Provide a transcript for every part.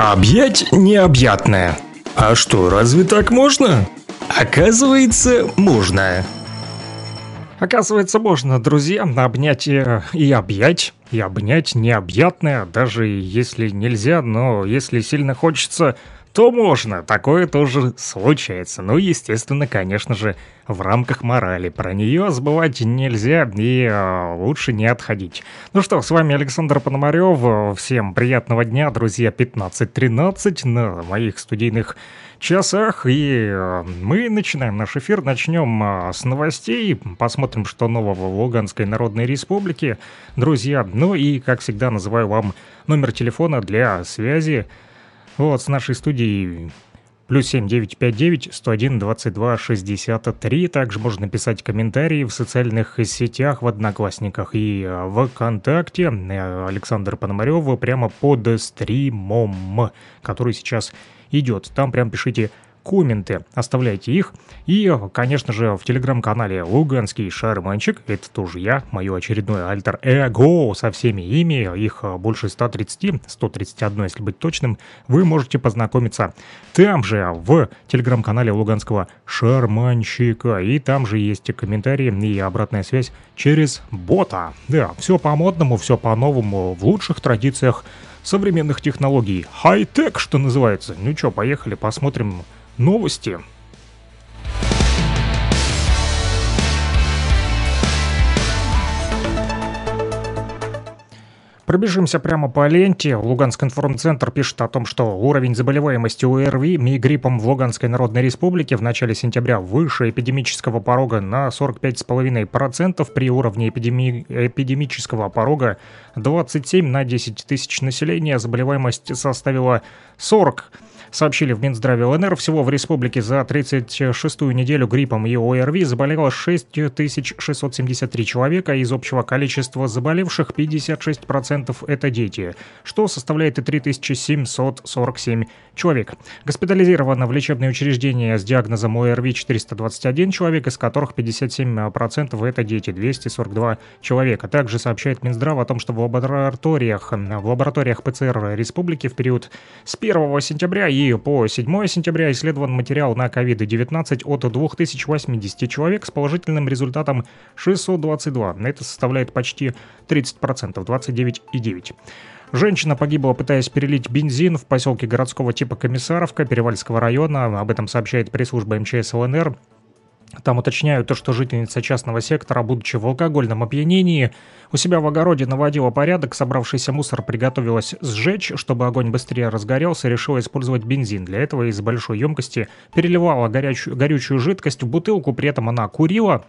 Объять необъятное. А что, разве так можно? Оказывается, можно. Оказывается, можно, друзья, обнять и объять. И обнять необъятное, даже если нельзя, но если сильно хочется, то можно. Такое тоже случается. Ну, естественно, конечно же, в рамках морали. Про нее забывать нельзя и лучше не отходить. Ну что, с вами Александр Пономарёв. Всем приятного дня, друзья. 15:13 на моих студийных часах. И мы начинаем наш эфир. Начнем с новостей. Посмотрим, что нового в Луганской Народной Республике. Друзья, ну и, как всегда, называю вам номер телефона для связи. Вот, с нашей студией +7 959 101 22 63. Также можно писать комментарии в социальных сетях, в Одноклассниках и ВКонтакте. Александр Пономарёв прямо под стримом, который сейчас идет. Там прям пишите комменты, оставляйте их. И, конечно же, в телеграм-канале «Луганский Шарманщик». Это тоже я, мое очередное альтер-эго со всеми ими. Их больше 130, 131, если быть точным. Вы можете познакомиться там же, в телеграм-канале «Луганского Шарманщика». И там же есть комментарии и обратная связь через бота. Да, все по-модному, все по-новому, в лучших традициях современных технологий. Хай-тек, что называется. Ну что, поехали, посмотрим новости. Пробежимся прямо по ленте. Луганск-информцентр пишет о том, что уровень заболеваемости ОРВИ и гриппом в Луганской Народной Республике в начале сентября выше эпидемического порога на 45,5%, при уровне эпидемического порога 27 на 10 тысяч населения заболеваемость составила 40. Сообщили в Минздраве ЛНР, всего в республике за 36-ю неделю гриппом и ОРВИ заболело 6673 человека. Из общего количества заболевших 56% это дети, что составляет 3747 человек. Госпитализировано в лечебные учреждения с диагнозом ОРВИ 421 человек, из которых 57% это дети, 242 человека. Также сообщает Минздрав о том, что в лабораториях ПЦР республики в период с 1 сентября и по 7 сентября исследован материал на COVID-19 от 2080 человек с положительным результатом 622. Это составляет почти 30%, 29,9%. Женщина погибла, пытаясь перелить бензин в поселке городского типа Комиссаровка Перевальского района. Об этом сообщает пресс-служба МЧС ЛНР. Там уточняют то, что жительница частного сектора, будучи в алкогольном опьянении, у себя в огороде наводила порядок, собравшийся мусор приготовилась сжечь, чтобы огонь быстрее разгорелся, решила использовать бензин. Для этого из большой емкости переливала горючую жидкость в бутылку, при этом она курила.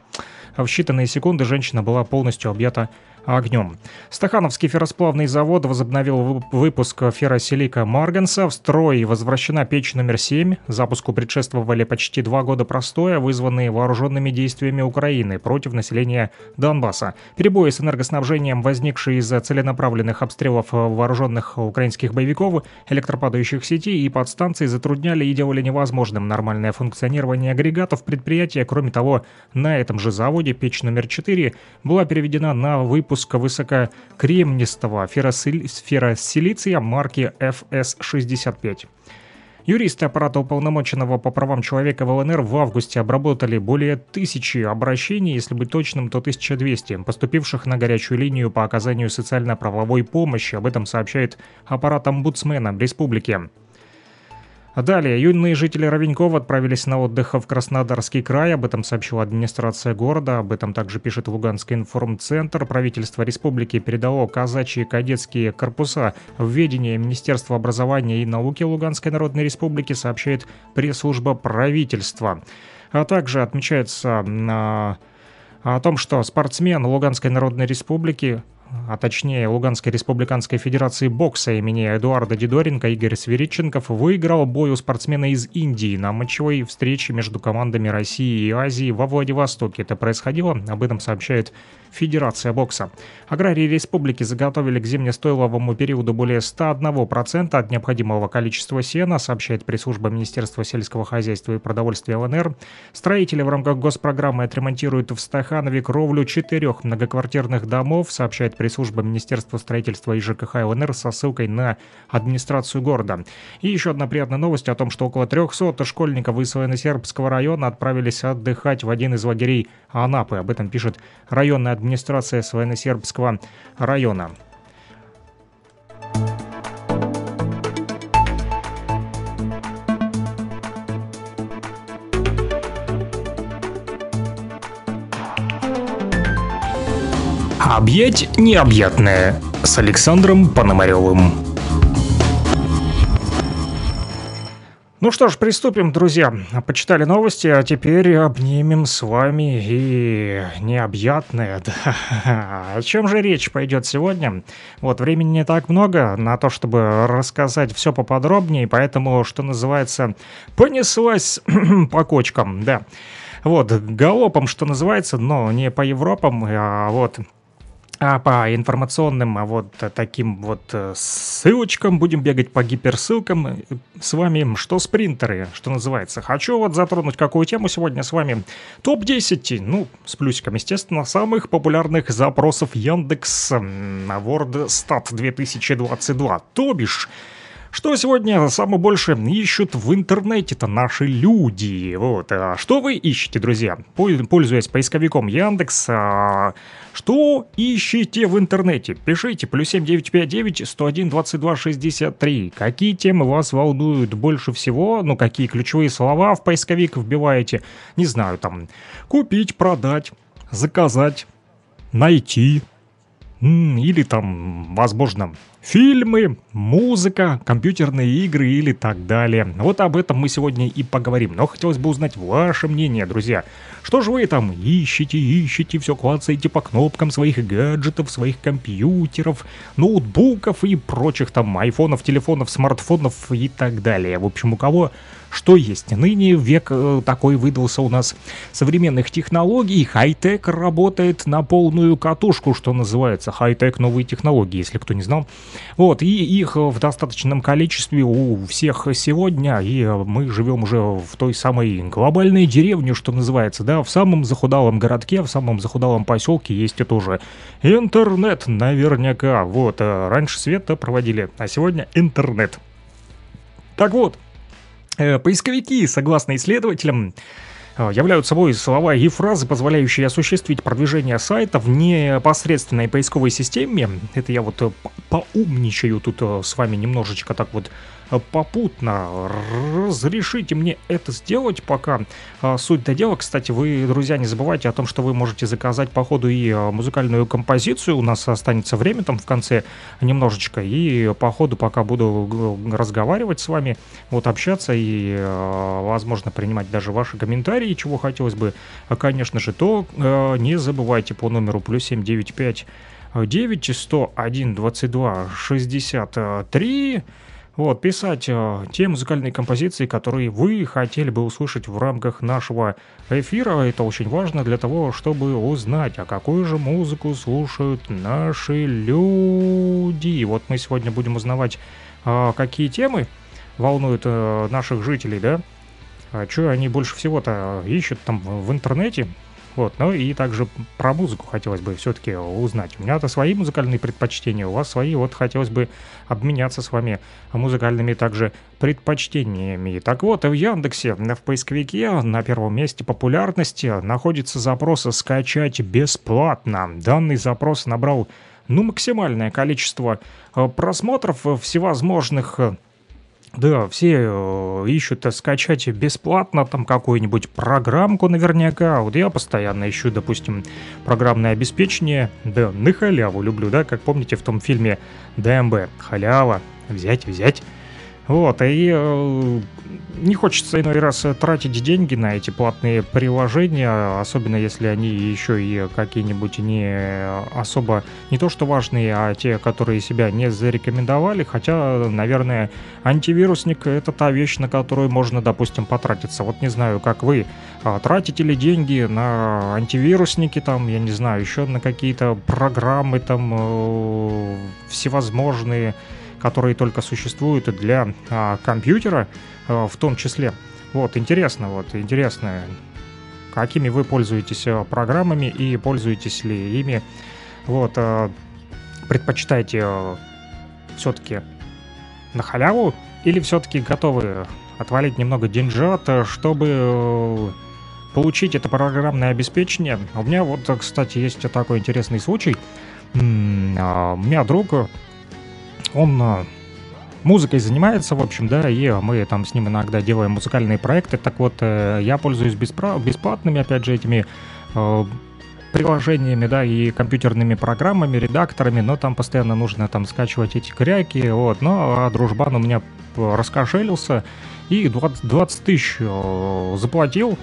В считанные секунды женщина была полностью объята огнем. Стахановский ферросплавный завод возобновил выпуск ферросилика марганца. В строй возвращена печь номер 7. Запуску предшествовали почти 2 года простоя, вызванные вооруженными действиями Украины против населения Донбасса. Перебои с энергоснабжением, возникшие из-за целенаправленных обстрелов вооруженных украинских боевиков, электропадающих сетей и подстанций, затрудняли и делали невозможным нормальное функционирование агрегатов предприятия. Кроме того, на этом же заводе печь номер 4 была переведена на выпуск высококремнистого ферросилиция марки FS65. Юристы аппарата уполномоченного по правам человека в ЛНР в августе обработали более 1000 обращений, если быть точным, то 1200, поступивших на горячую линию по оказанию социально-правовой помощи. Об этом сообщает аппарат омбудсмена республики. Далее, юные жители Равенькова отправились на отдых в Краснодарский край, об этом сообщила администрация города, об этом также пишет Луганский информцентр. Правительство республики передало казачьи кадетские корпуса в ведение Министерства образования и науки Луганской Народной Республики, сообщает пресс-служба правительства. А также отмечается о том, что спортсмен Луганской Народной Республики, а точнее Луганской Республиканской Федерации бокса имени Эдуарда Дидоренко Игорь Свириденков выиграл бой у спортсмена из Индии на матчевой встрече между командами России и Азии во Владивостоке. Это происходило, об этом сообщает Федерация бокса. Аграрии республики заготовили к зимнестойловому периоду более 101% от необходимого количества сена, сообщает пресс-служба Министерства сельского хозяйства и продовольствия ЛНР. Строители в рамках госпрограммы отремонтируют в Стаханове кровлю 4 многоквартирных домов, сообщает пресс-служба Министерства строительства и ЖКХ ЛНР со ссылкой на администрацию города. И еще одна приятная новость о том, что около 300 школьников из Военносербского района отправились отдыхать в один из лагерей Анапы. Об этом пишет районная администрация Военносербского района. «Объять необъятное» с Александром Пономарёвым. Ну что ж, приступим, друзья. Почитали новости, а теперь обнимем с вами и необъятное. Да. О чем же речь пойдет сегодня? Вот, времени не так много на то, чтобы рассказать все поподробнее, поэтому, что называется, понеслась по кочкам, да. Вот, галопом, что называется, но не по Европам, а вот... А по информационным, а вот таким вот ссылочкам будем бегать, по гиперссылкам с вами, что спринтеры, что называется. Хочу вот затронуть какую тему сегодня с вами. Топ-10, ну, с плюсиком, естественно, самых популярных запросов Яндекс на WordStat 2022. То бишь... Что сегодня самое больше ищут в интернете-то наши люди? Вот. А что вы ищете, друзья? Пользуясь поисковиком Яндекс, что ищете в интернете? Пишите +7 959 101 22 63. Какие темы вас волнуют больше всего? Ну, какие ключевые слова в поисковик вбиваете? Не знаю, там купить, продать, заказать, найти. Или там, возможно, фильмы, музыка, компьютерные игры или так далее. Вот об этом мы сегодня и поговорим. Но хотелось бы узнать ваше мнение, друзья. Что же вы там ищете, все клацаете по кнопкам своих гаджетов, своих компьютеров, ноутбуков и прочих там айфонов, телефонов, смартфонов и так далее. В общем, у кого... Что есть? Ныне век такой выдался у нас современных технологий. Хай-тек работает на полную катушку, что называется. Хай-тек — новые технологии, если кто не знал. Вот, и их в достаточном количестве у всех сегодня. И мы живем уже в той самой глобальной деревне, что называется, да. В самом захудалом городке, в самом захудалом поселке есть и тоже интернет наверняка. Вот, раньше свет-то проводили, а сегодня интернет. Так вот. Поисковики, согласно исследователям, являют собой слова и фразы, позволяющие осуществить продвижение сайта в непосредственной поисковой системе. Это я вот поумничаю тут с вами немножечко так вот попутно. Разрешите мне это сделать пока. Суть до дела, кстати, вы, друзья, не забывайте о том, что вы можете заказать по ходу и музыкальную композицию. У нас останется время там в конце немножечко. И по ходу пока буду разговаривать с вами, вот общаться и, возможно, принимать даже ваши комментарии, чего хотелось бы, конечно же, то не забывайте по номеру +7 959 101 22 63. Вот, писать те музыкальные композиции, которые вы хотели бы услышать в рамках нашего эфира. Это очень важно для того, чтобы узнать, а какую же музыку слушают наши люди. Вот мы сегодня будем узнавать, какие темы волнуют наших жителей, да? Что они больше всего-то ищут там в интернете. Вот, ну и также про музыку хотелось бы все-таки узнать. У меня-то свои музыкальные предпочтения, у вас свои. Вот хотелось бы обменяться с вами музыкальными также предпочтениями. Так вот, в Яндексе, в поисковике, на первом месте популярности находится запрос «Скачать бесплатно». Данный запрос набрал, ну, максимальное количество просмотров всевозможных. Да, все ищут скачать бесплатно там какую-нибудь программку наверняка. Вот я постоянно ищу, допустим, программное обеспечение. Да, на халяву люблю, да, как помните в том фильме «ДМБ». Халява, взять. Вот, и не хочется иной раз тратить деньги на эти платные приложения, особенно если они еще и какие-нибудь не особо, не то что важные, а те, которые себя не зарекомендовали, хотя, наверное, антивирусник — это та вещь, на которую можно, допустим, потратиться. Вот не знаю, как вы, тратите ли деньги на антивирусники, там, я не знаю, еще на какие-то программы, там, всевозможные, которые только существуют для компьютера, в том числе. Вот, интересно, какими вы пользуетесь программами и пользуетесь ли ими. Вот, предпочитаете все-таки на халяву или все-таки готовы отвалить немного деньжат, чтобы получить это программное обеспечение? У меня вот, кстати, есть такой интересный случай. У меня друг, он музыкой занимается, в общем, да, и мы там с ним иногда делаем музыкальные проекты. Так вот, я пользуюсь бесплатными, опять же, этими приложениями, да, и компьютерными программами, редакторами, но там постоянно нужно там скачивать эти кряки, вот, но дружбан у меня раскошелился и 20 тысяч заплатил,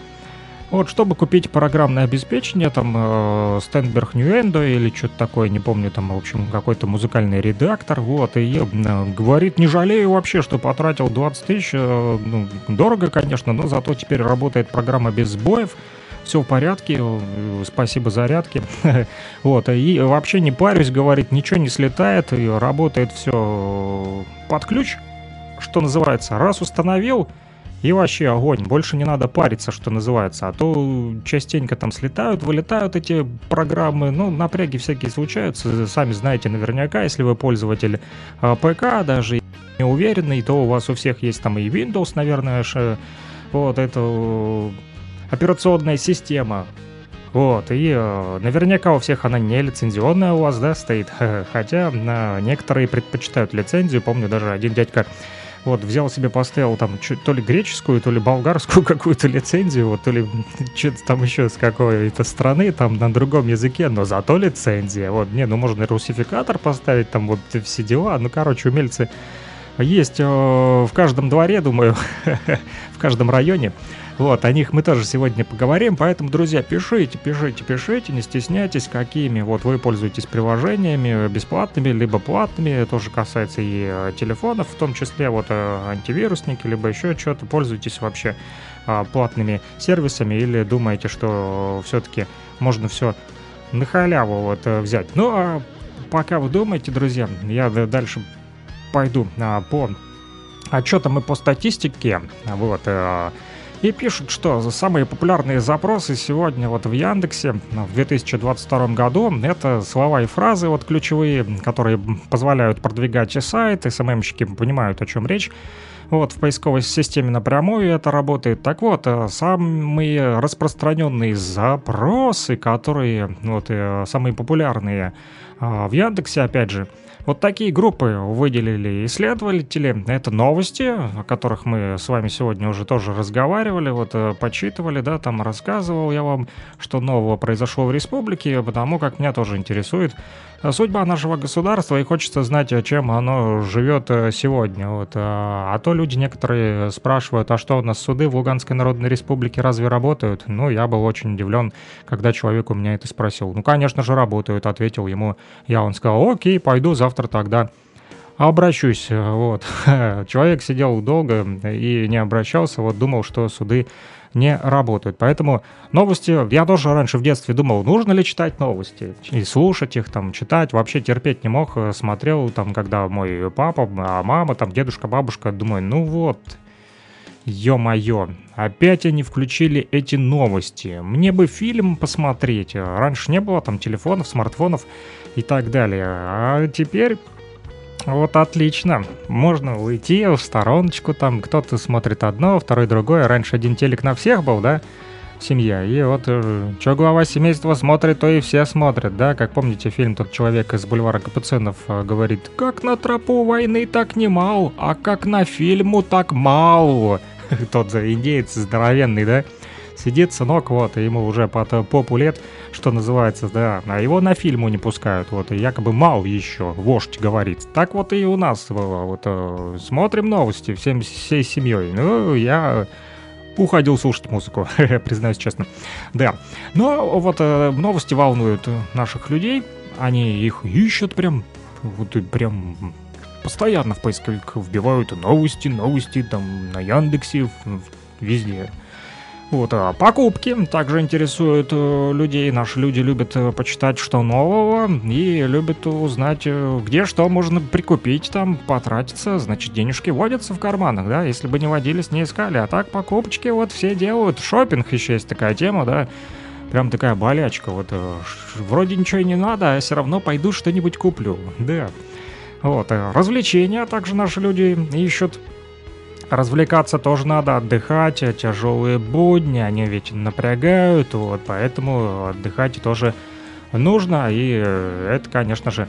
вот, чтобы купить программное обеспечение, там, Steinberg New Endo или что-то такое, не помню, там, в общем, какой-то музыкальный редактор, вот, и говорит, не жалею вообще, что потратил 20 тысяч, ну, дорого, конечно, но зато теперь работает программа без сбоев, все в порядке, спасибо зарядке, вот, и вообще не парюсь, говорит, ничего не слетает, и работает все под ключ, что называется, раз установил, и вообще огонь, больше не надо париться, что называется, а то частенько там слетают, вылетают эти программы, ну, напряги всякие случаются, сами знаете наверняка, если вы пользователь ПК, даже не уверенный, то у вас у всех есть там и Windows, наверное, вот это... операционная система, вот, и наверняка у всех она не лицензионная у вас, да, стоит, хотя некоторые предпочитают лицензию, помню, даже один дядька, вот, взял себе, поставил там то ли греческую, то ли болгарскую какую-то лицензию, вот, то ли что-то там еще с какой-то страны, там, на другом языке, но зато лицензия, вот, не, ну, можно русификатор поставить, там, вот, все дела, ну, короче, умельцы есть в каждом дворе, думаю, в каждом районе. Вот, о них мы тоже сегодня поговорим, поэтому, друзья, пишите, не стесняйтесь, какими вот вы пользуетесь приложениями, бесплатными, либо платными, это тоже касается и телефонов, в том числе вот антивирусники, либо еще что-то, пользуетесь вообще платными сервисами или думаете, что все-таки можно все на халяву вот взять. Ну, а пока вы думаете, друзья, я дальше пойду по отчетам и по статистике, вот, и пишут, что самые популярные запросы сегодня вот в Яндексе в 2022 году — это слова и фразы вот ключевые, которые позволяют продвигать сайт, СММщики понимают, о чем речь. Вот в поисковой системе напрямую это работает. Так вот, самые распространенные запросы, которые вот самые популярные в Яндексе, опять же, вот такие группы выделили исследователи. Это новости, о которых мы с вами сегодня уже тоже разговаривали, вот подсчитывали, да, там рассказывал я вам, что нового произошло в республике, потому как меня тоже интересует судьба нашего государства, и хочется знать, чем оно живет сегодня. Вот. А то люди некоторые спрашивают, а что у нас суды в Луганской Народной Республике разве работают? Ну, я был очень удивлен, когда человек у меня это спросил. Ну, конечно же, работают, ответил ему я. Он сказал, окей, пойду завтра тогда обращусь. Вот. Человек сидел долго и не обращался, вот думал, что суды не работают. Поэтому новости, я тоже раньше в детстве думал, нужно ли читать новости и слушать их, там, читать, вообще терпеть не мог, смотрел, там, когда мой папа, мама, там, дедушка, бабушка, думаю, ну вот, ё-моё, опять они включили эти новости, мне бы фильм посмотреть, раньше не было, там, телефонов, смартфонов и так далее, а теперь... Вот отлично, можно уйти в стороночку, там кто-то смотрит одно, второй другое, раньше один телек на всех был, да, семья, и вот что глава семейства смотрит, то и все смотрят, да, как помните фильм, тот человек из бульвара Капуцинов говорит, как на тропу войны так немал, а как на фильму так мал, тот индеец здоровенный, да. Сидит сынок, вот, и ему уже под попу лет, что называется, да, а его на фильму не пускают, вот, и якобы мал еще, вождь говорит. Так вот и у нас, вот, смотрим новости всей семьей, ну, я... уходил слушать музыку, признаюсь честно. Да, но вот новости волнуют наших людей, они их ищут прям, вот, прям... постоянно в поисковик вбивают новости, там, на Яндексе, везде... Вот, покупки также интересуют людей. Наши люди любят почитать, что нового, и любят узнать, где что можно прикупить, там, потратиться. Значит, денежки водятся в карманах, да, если бы не водились, не искали. А так покупочки вот все делают. Шопинг еще есть такая тема, да. Прям такая болячка, вот вроде ничего и не надо, а все равно пойду что-нибудь куплю. Да. Вот, развлечения также наши люди ищут. Развлекаться тоже надо, отдыхать, тяжелые будни, они ведь напрягают, вот, поэтому отдыхать тоже нужно, и это, конечно же,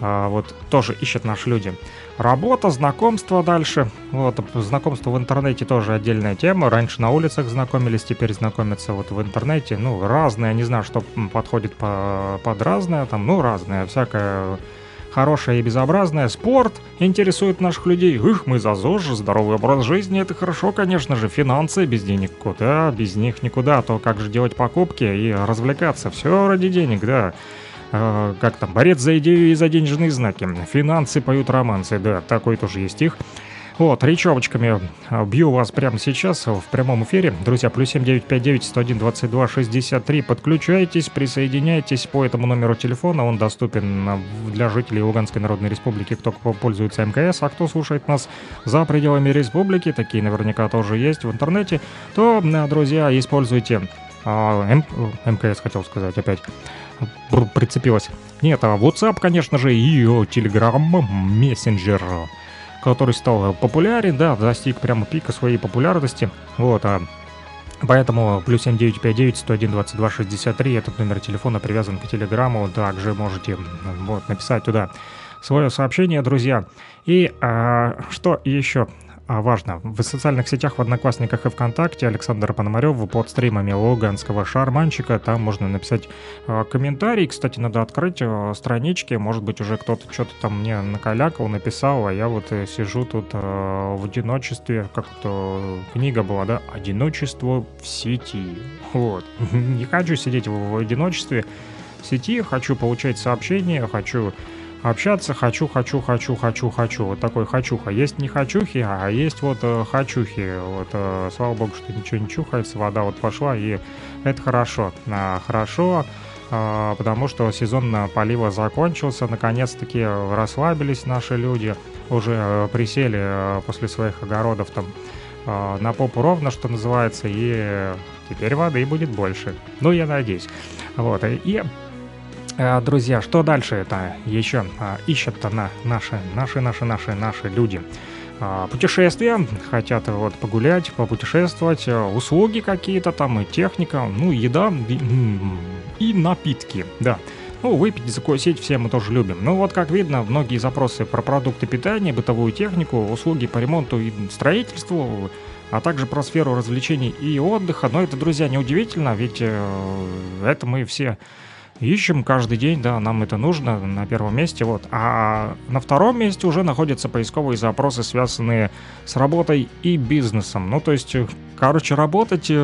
вот тоже ищут наши люди. Работа, знакомство дальше, вот, знакомство в интернете тоже отдельная тема, раньше на улицах знакомились, теперь знакомятся вот в интернете, ну, разное, не знаю, что подходит под разное, там, ну, разное, всякое... Хорошее и безобразное. Спорт интересует наших людей. Их, мы за ЗОЖ, здоровый образ жизни, это хорошо, конечно же. Финансы, без денег куда, без них никуда. То как же делать покупки и развлекаться? Все ради денег, да. Как там, борец за идею и за денежные знаки. Финансы поют романсы, да, такой тоже есть их. Вот, речевочками бью вас прямо сейчас в прямом эфире. Друзья, +7 959 101 22 63. Подключайтесь, присоединяйтесь по этому номеру телефона. Он доступен для жителей Луганской Народной Республики, кто пользуется МКС. А кто слушает нас за пределами республики, такие наверняка тоже есть в интернете, то, друзья, используйте МКС, хотел сказать опять. Прицепилась. Нет, а WhatsApp, конечно же, и Telegram, мессенджер, который стал популярен, да, достиг прямо пика своей популярности, вот, поэтому +7 959 101 22 63, этот номер телефона привязан к телеграмму, также можете, вот, написать туда свое сообщение, друзья. И что еще важно, в социальных сетях, в Одноклассниках и ВКонтакте Александра Пономарёва под стримами Луганского Шарманщика, там можно написать комментарий. Кстати, надо открыть странички, может быть, уже кто-то что-то там мне накалякал, написал, а я вот сижу тут в одиночестве, как-то книга была, да, «Одиночество в сети». Вот, не хочу сидеть в одиночестве в сети, хочу получать сообщения, хочу... Общаться хочу. Вот такой хочуха. Есть не хочухи, а есть вот хочухи. Вот, слава богу, что ничего не чухается, вода вот пошла, и это хорошо. Хорошо, потому что сезон полива закончился, наконец-таки расслабились наши люди, уже присели после своих огородов там на попу ровно, что называется, и теперь воды будет больше. Ну, я надеюсь. Вот, и... Друзья, что дальше это еще ищут наши люди? Путешествия, хотят вот погулять, попутешествовать, услуги какие-то там, и техника, ну, еда и напитки, да. Ну, выпить, закусить все мы тоже любим. Ну, вот как видно, многие запросы про продукты питания, бытовую технику, услуги по ремонту и строительству, а также про сферу развлечений и отдыха. Но это, друзья, неудивительно, ведь это мы все... Ищем каждый день, да, нам это нужно на первом месте, вот. А на втором месте уже находятся поисковые запросы, связанные с работой и бизнесом. Ну, то есть, короче, работать и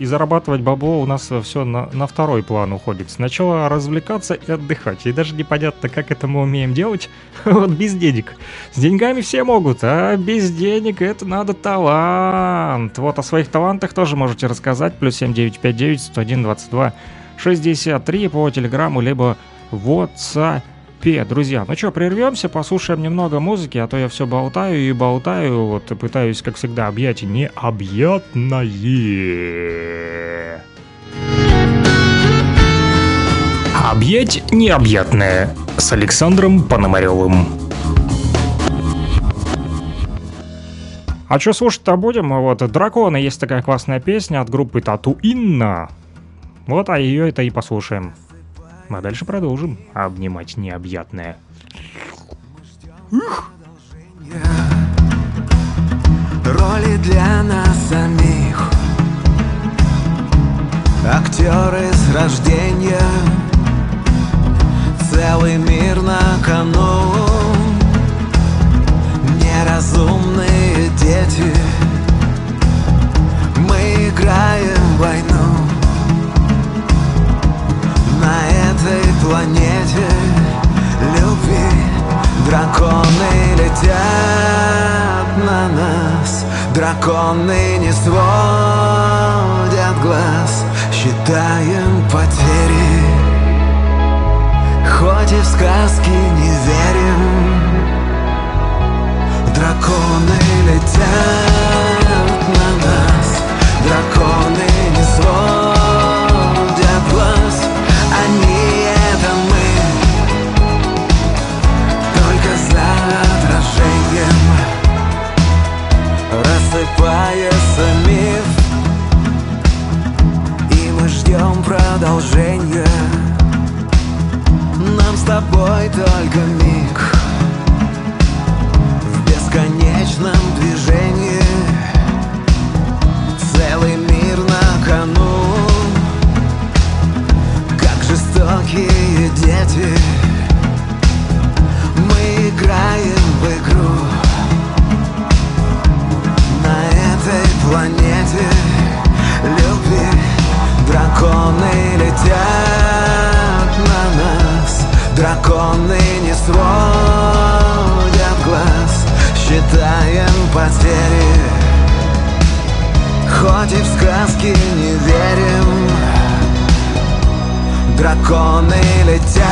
зарабатывать бабло у нас все на второй план уходит. Сначала развлекаться и отдыхать. И даже непонятно, как это мы умеем делать. Вот без денег. С деньгами все могут, а без денег это надо талант. Вот о своих талантах тоже можете рассказать. +7 959 101 22 63 по телеграмму, либо в WhatsApp. Друзья, ну что, прервемся, послушаем немного музыки, а то я все болтаю и болтаю, вот пытаюсь, как всегда, объять необъятное. Объять необъятное с Александром Пономарёвым. А что слушать-то будем? Вот «Драконы» есть такая классная песня от группы «Татуинна». Вот, а ее это и послушаем. А дальше продолжим обнимать необъятное. Роли для нас самих. Актеры с рождения. Целый мир на кону. Неразумные дети. Мы играем в войну. На этой планете любви драконы летят на нас. Драконы не сводят глаз. Считаем потери, хоть и в сказки не верим. Драконы летят на нас. Драконы не сводят потери, хоть и в сказки не верим. Драконы летят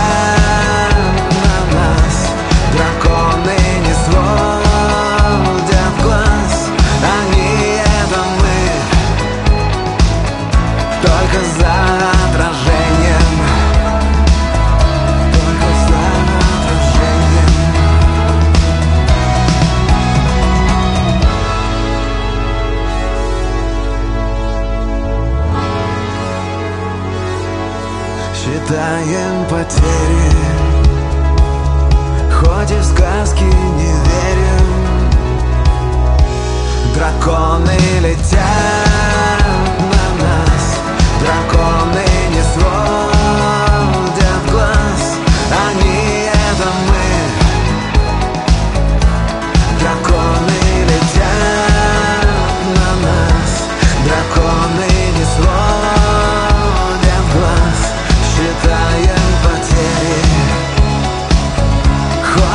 на нас, драконы не сводят глаз. Они — это мы, только за отражением. Считаем потери, хоть и в сказки не верим. Драконы летят на нас, драконы не сводят глаз. Они — это мы, драконы летят на нас, драконы не сводят.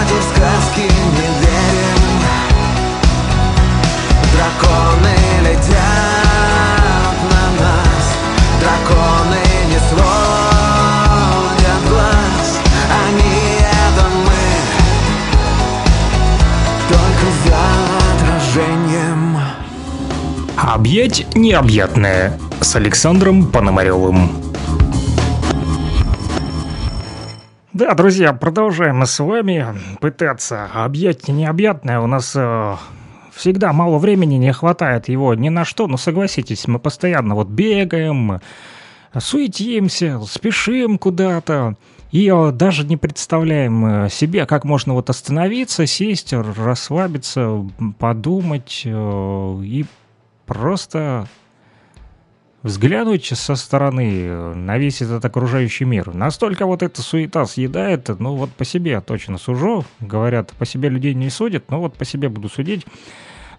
В сказки не верим, драконы летят на нас, драконы не сводят глаз. Они — это мы, только за отражением. Объять необъятное с Александром Пономарёвым. Да, друзья, продолжаем мы с вами пытаться объять необъятное. У нас всегда мало времени, не хватает его ни на что. Но согласитесь, мы постоянно вот бегаем, суетимся, спешим куда-то. И даже не представляем себе, как можно вот остановиться, сесть, расслабиться, подумать и просто взглянуть со стороны на весь этот окружающий мир. Настолько вот эта суета съедает, ну вот по себе точно сужу. Говорят, по себе людей не судят, но вот по себе буду судить.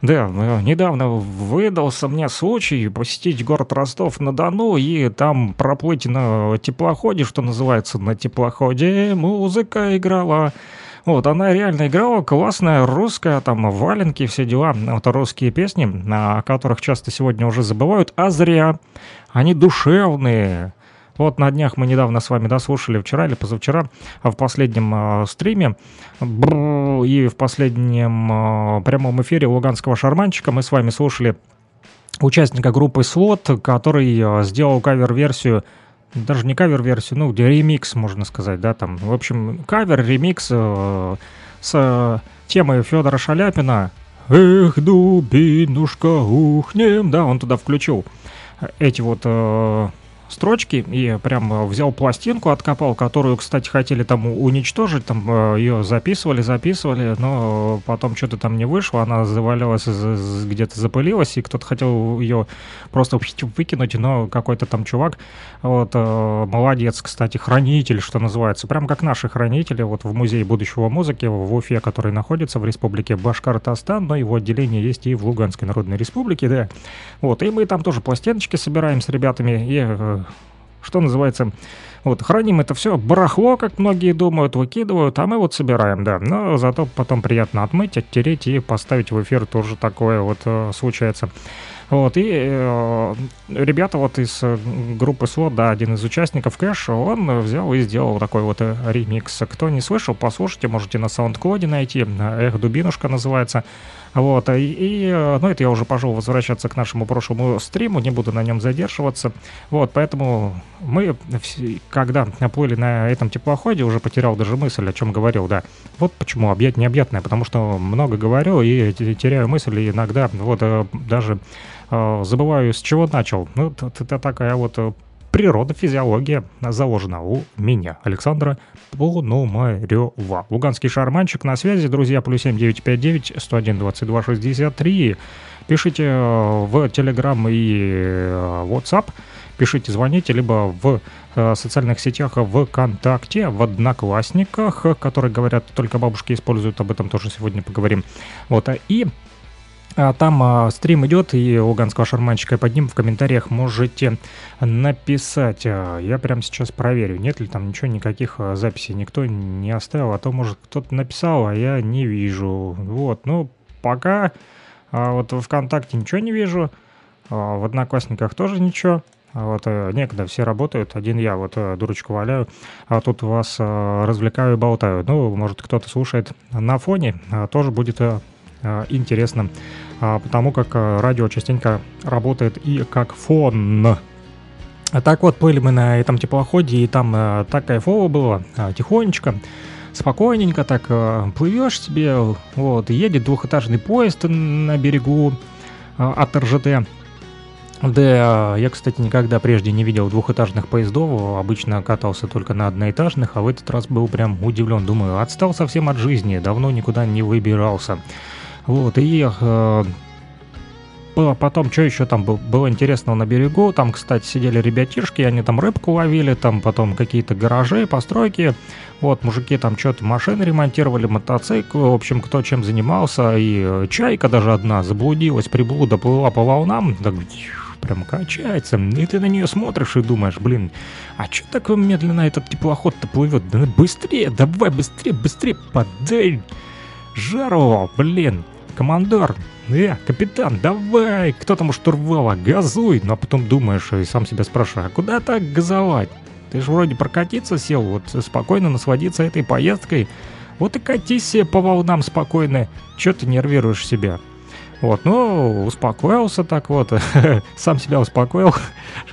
Да, недавно выдался мне случай посетить город Ростов-на-Дону и там проплыть на теплоходе, что называется, на теплоходе музыка играла. Вот, она реально играла, классная, русская, там, валенки, все дела, вот, русские песни, о которых часто сегодня уже забывают, а зря, они душевные. Вот на днях мы недавно с вами дослушали, вчера или позавчера, в последнем стриме и в последнем прямом эфире Луганского Шарманщика мы с вами слушали участника группы «Слот», который сделал кавер-версию. Даже не кавер-версию, ну, где ремикс, можно сказать, да, там, в общем, кавер, ремикс с темой Федора Шаляпина. «Эх, дубинушка, ухнем», да, он туда включил эти вот строчки и прям взял пластинку, откопал, которую, кстати, хотели там уничтожить, там ее записывали, но потом что-то там не вышло, она завалилась, где-то запылилась, и кто-то хотел ее просто выкинуть, но какой-то там чувак, вот, молодец, кстати, хранитель, что называется, прям как наши хранители, вот в Музее будущего музыки в Уфе, который находится в Республике Башкортостан, но его отделение есть и в Луганской Народной Республике, да, вот, и мы там тоже пластиночки собираем с ребятами, и что называется, вот, храним это все барахло, как многие думают, выкидывают, а мы вот собираем, да, но зато потом приятно отмыть, оттереть и поставить в эфир, тоже такое вот случается. Вот, и ребята вот из группы «Слот», да, один из участников, Кэш, он взял и сделал такой вот ремикс. Кто не слышал, послушайте, можете на SoundCloud найти, «Эх, дубинушка» называется. Вот, и, ну, это я уже пошел возвращаться к нашему прошлому стриму, не буду на нем задерживаться. Вот, поэтому мы, когда плыли на этом теплоходе, уже потерял даже мысль, о чем говорил, да. Вот почему объять необъятное, потому что много говорю и теряю мысль, и иногда вот даже забываю, с чего начал. Ну, это такая вот природа, физиология заложена у меня, Александра Пономарёва. Луганский Шарманщик на связи, друзья, +7 959 101 22 63. Пишите в Telegram и WhatsApp, пишите, звоните, либо в социальных сетях ВКонтакте, в Одноклассниках, которые, говорят, только бабушки используют, об этом тоже сегодня поговорим. Вот, и там стрим идет, и Луганского Шарманщика, и под ним в комментариях можете написать. Я прямо сейчас проверю, нет ли там ничего, никаких записей никто не оставил, а то, может, кто-то написал, а я не вижу. Вот, ну, пока А вот в ВКонтакте ничего не вижу, в Одноклассниках тоже ничего. Вот некогда, все работают, один я вот дурочку валяю, а тут вас развлекаю и болтаю. Ну, может, кто-то слушает на фоне, тоже будет интересно, потому как радио частенько работает и как фон. Так вот, плыли мы на этом теплоходе, и там так кайфово было, тихонечко, спокойненько так плывешь себе, вот, едет двухэтажный поезд на берегу от РЖД. Да, я, кстати, никогда прежде не видел двухэтажных поездов, обычно катался только на одноэтажных, а в этот раз был прям удивлен, думаю, отстал совсем от жизни, давно никуда не выбирался. Вот, и потом, что еще там было интересного на берегу, там, кстати, сидели ребятишки, они там рыбку ловили, там потом какие-то гаражи, постройки, вот, мужики там что-то машины ремонтировали, мотоциклы, в общем, кто чем занимался, и чайка даже одна заблудилась, приблуда, плыла по волнам, так прям качается, и ты на нее смотришь и думаешь, блин, а что так медленно этот теплоход-то плывет, да быстрее, давай, быстрее, быстрее, подай жару, блин, командор, капитан, давай, кто там штурвала, газуй, ну а потом думаешь и сам себя спрашиваешь, а куда так газовать, ты же вроде прокатиться сел, вот спокойно насладиться этой поездкой, вот и катись себе по волнам спокойно, чё ты нервируешь себя. Вот, ну, успокоился так вот, сам себя успокоил,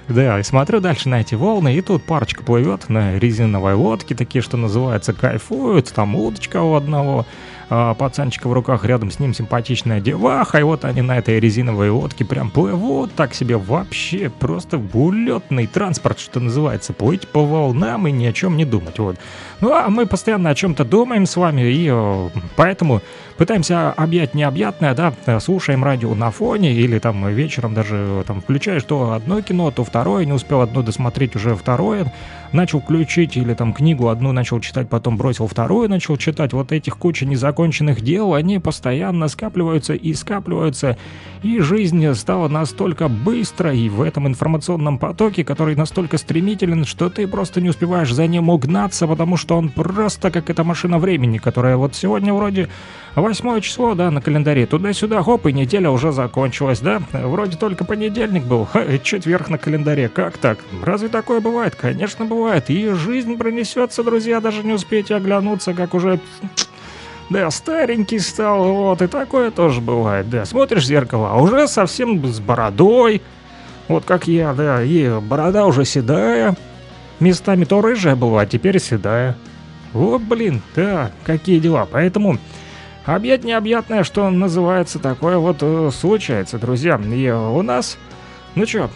да, и смотрю дальше на эти волны, и тут парочка плывет на резиновой лодке, такие, что называется, кайфуют, там удочка у одного пацанчика в руках, рядом с ним симпатичная деваха, и вот они на этой резиновой лодке прям плывут, так себе вообще, просто улетный транспорт, что называется, плыть по волнам и ни о чем не думать, вот. Ну, а мы постоянно о чем-то думаем с вами, и поэтому пытаемся объять необъятное, да, слушаем радио на фоне, или там вечером даже там включаешь то одно кино, то второе, не успел одно досмотреть, уже второе начал включить, или там книгу одну начал читать, потом бросил вторую, начал читать, вот этих куча незаконченных дел, они постоянно скапливаются, и жизнь стала настолько быстрой в этом информационном потоке, который настолько стремителен, что ты просто не успеваешь за ним угнаться, потому что он просто как эта машина времени, которая вот сегодня вроде 8 число, да, на календаре, туда-сюда, хоп, и неделя уже закончилась, да, вроде только понедельник был, и четверг на календаре, как так? Разве такое бывает? Конечно, бывает, и жизнь пронесется, друзья, даже не успеете оглянуться, как уже... Да, старенький стал, вот, и такое тоже бывает, да, смотришь в зеркало, а уже совсем с бородой, вот как я, да, и борода уже седая, местами то рыжая была, а теперь седая, вот, блин, да, какие дела, поэтому объять необъятное, что называется, такое вот случается, друзья, и у нас, ну чё,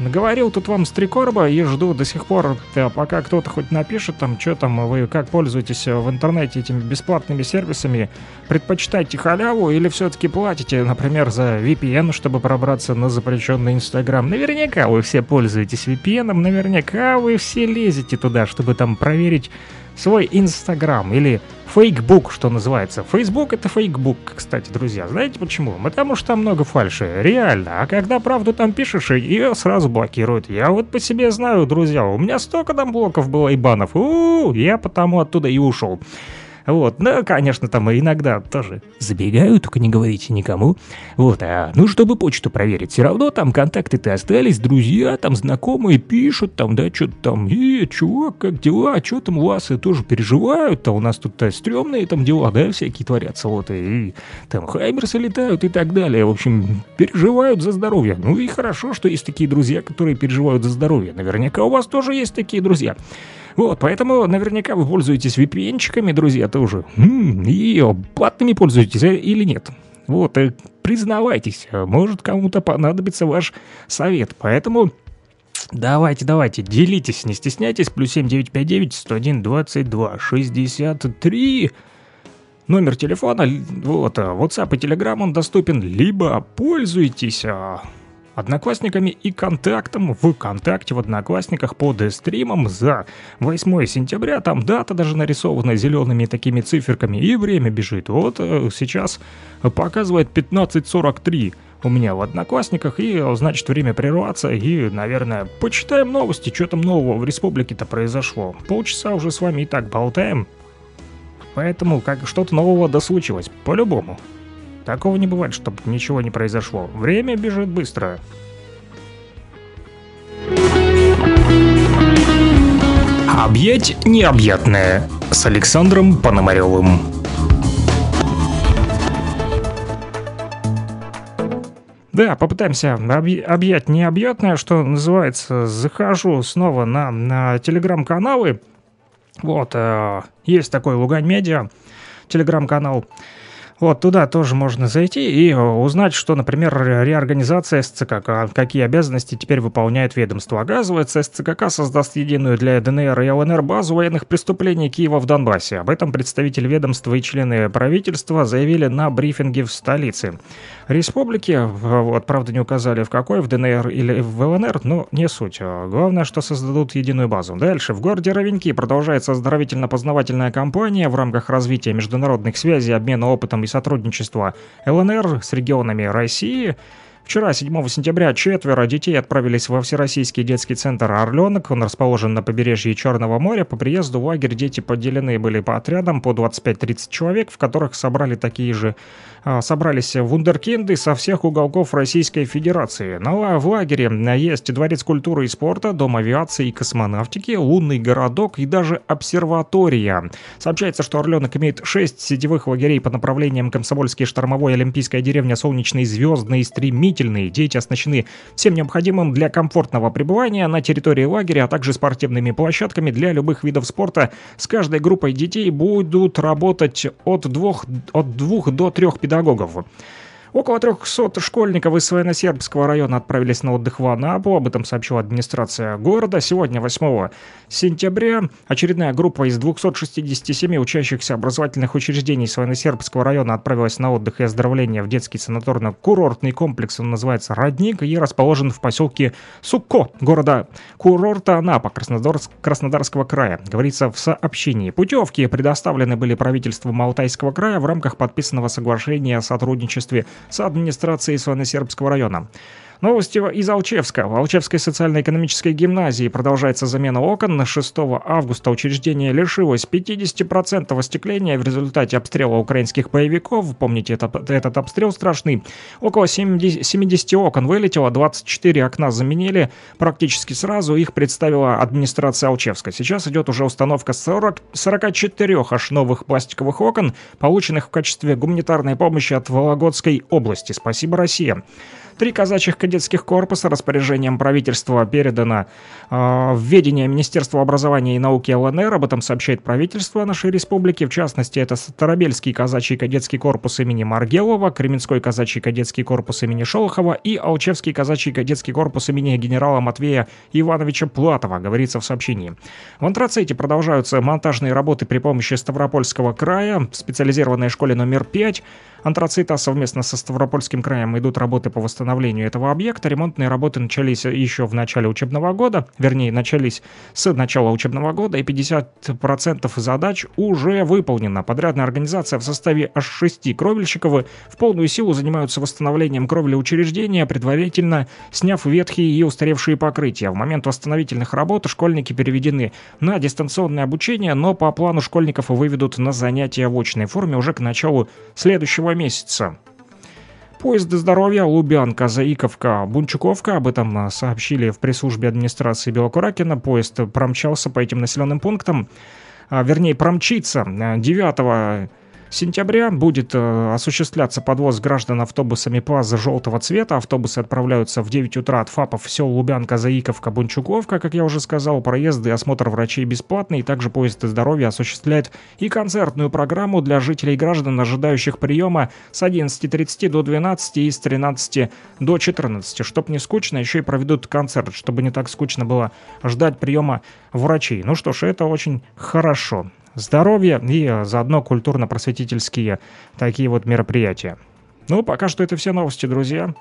наговорил тут вам с три короба и жду до сих пор, пока кто-то хоть напишет, там, что там, вы как пользуетесь в интернете этими бесплатными сервисами, предпочитаете халяву или все-таки платите, например, за VPN, чтобы пробраться на запрещенный Инстаграм. Наверняка вы все пользуетесь VPN, наверняка вы все лезете туда, чтобы там проверить свой Инстаграм или Фейкбук, что называется. Фейсбук — это Фейкбук, кстати, друзья. Знаете почему? Потому что там много фальши, реально. А когда правду там пишешь, ее сразу блокируют. Я вот по себе знаю, друзья, у меня столько там блоков было и банов. Я потому оттуда и ушел. Вот, ну, конечно, там иногда тоже забегаю, только не говорите никому. Вот, ну, чтобы почту проверить, все равно там контакты-то остались, друзья, там знакомые пишут, там, да, что-то там, чувак, как дела, что там у вас, и тоже переживают, а у нас тут-то стрёмные там дела, да, всякие творятся, вот, и там хаймерсы летают и так далее, в общем, переживают за здоровье. Ну, и хорошо, что есть такие друзья, которые переживают за здоровье, наверняка у вас тоже есть такие друзья. Вот, поэтому наверняка вы пользуетесь VPN-чиками, друзья, тоже. И платными пользуетесь или нет? Вот, признавайтесь, может кому-то понадобится ваш совет. Поэтому давайте, делитесь, не стесняйтесь. +7 959 101 22 63 номер телефона, вот, WhatsApp и Telegram, он доступен. Либо пользуйтесь Одноклассниками и контактом ВКонтакте, в Одноклассниках под стримом за 8 сентября. Там дата даже нарисована зелеными такими циферками, и время бежит. Вот сейчас показывает 15:43 у меня в Одноклассниках, и значит время прерваться и, наверное, почитаем новости, что там нового в республике-то произошло. Полчаса уже с вами и так болтаем, поэтому как что-то нового дослучилось, по-любому. Такого не бывает, чтобы ничего не произошло. Время бежит быстро. Объять необъятное с Александром Пономарёвым. Да, попытаемся объять необъятное, что называется. Захожу снова на телеграм-каналы. Вот, есть такой Луган-медиа, телеграм-канал. Вот, туда тоже можно зайти и узнать, что, например, реорганизация СЦКК, какие обязанности теперь выполняет ведомство. Оказывается, СЦКК создаст единую для ДНР и ЛНР базу военных преступлений Киева в Донбассе. Об этом представители ведомства и члены правительства заявили на брифинге в столице республики. Вот, правда, не указали, в какой, в ДНР или в ЛНР, но не суть. Главное, что создадут единую базу. Дальше. В городе Равеньки продолжается оздоровительно-познавательная кампания в рамках развития международных связей, обмена опытом и сотрудничества ЛНР с регионами России. Вчера, 7 сентября, 4 детей отправились во Всероссийский детский центр «Орленок». Он расположен на побережье Черного моря. По приезду в лагерь дети поделены были по отрядам по 25-30 человек, в которых собрались вундеркинды со всех уголков Российской Федерации. В лагере есть дворец культуры и спорта, дом авиации и космонавтики, лунный городок и даже обсерватория. Сообщается, что «Орленок» имеет 6 сетевых лагерей по направлениям Комсомольский, Штормовой, Олимпийская деревня, Солнечный, Звездный и Стремительный. Дети оснащены всем необходимым для комфортного пребывания на территории лагеря, а также спортивными площадками для любых видов спорта. С каждой группой детей будут работать от двух до 3 педагогов. Около 300 школьников из Военно-Сербского района отправились на отдых в Анапу, об этом сообщила администрация города. Сегодня, 8 сентября, очередная группа из 267 учащихся образовательных учреждений из Военно-Сербского района отправилась на отдых и оздоровление в детский санаторно-курортный комплекс, он называется «Родник» и расположен в поселке Сукко, города-курорта Анапа, Краснодарского края, говорится в сообщении. Путевки предоставлены были правительством Алтайского края в рамках подписанного соглашения о сотрудничестве с администрацией Славяно-Сербского района. Новости из Алчевска. В Алчевской социально-экономической гимназии продолжается замена окон. На 6 августа учреждение лишилось 50% остекления в результате обстрела украинских боевиков. Помните, этот обстрел страшный. Около 70 окон вылетело, 24 окна заменили практически сразу. Их представила администрация Алчевска. Сейчас идет уже установка 44 аж новых пластиковых окон, полученных в качестве гуманитарной помощи от Вологодской области. Спасибо, Россия. 3 казачьих кадетских корпуса распоряжением правительства передано в ведение Министерства образования и науки ЛНР. Об этом сообщает правительство нашей республики. В частности, это Старобельский казачий кадетский корпус имени Маргелова, Кременской казачий кадетский корпус имени Шолохова и Алчевский казачий кадетский корпус имени генерала Матвея Ивановича Платова, говорится в сообщении. В Антраците продолжаются монтажные работы при помощи Ставропольского края. В специализированной школе номер 5 Антрацита совместно со Ставропольским краем идут работы по восстановлению этого объекта. Ремонтные работы начались еще в начале учебного года, начались с начала учебного года, и 50% задач уже выполнено. Подрядная организация в составе аж 6 кровельщиков в полную силу занимаются восстановлением кровли учреждения, предварительно сняв ветхие и устаревшие покрытия. В момент восстановительных работ школьники переведены на дистанционное обучение, но по плану школьников выведут на занятия в очной форме уже к началу следующего месяца. Поезд здоровья Лубянка, Заиковка, Бунчуковка. Об этом сообщили в пресс-службе администрации Белокуракина. Поезд промчался по этим населенным пунктам. Промчится 9 сентября. Будет осуществляться подвоз граждан автобусами ПАЗа желтого цвета. Автобусы отправляются в 9 утра от ФАПов в сел Лубянка, Заиковка, Бунчуковка. Как я уже сказал, проезды и осмотр врачей бесплатный. Также поезд здоровья осуществляет и концертную программу для жителей и граждан, ожидающих приема с 11:30 до 12 и с 13 до 14. Чтоб не скучно, еще и проведут концерт, чтобы не так скучно было ждать приема врачей. Ну что ж, это очень хорошо. Здоровье и заодно культурно-просветительские такие вот мероприятия. Ну, пока что это все новости, друзья.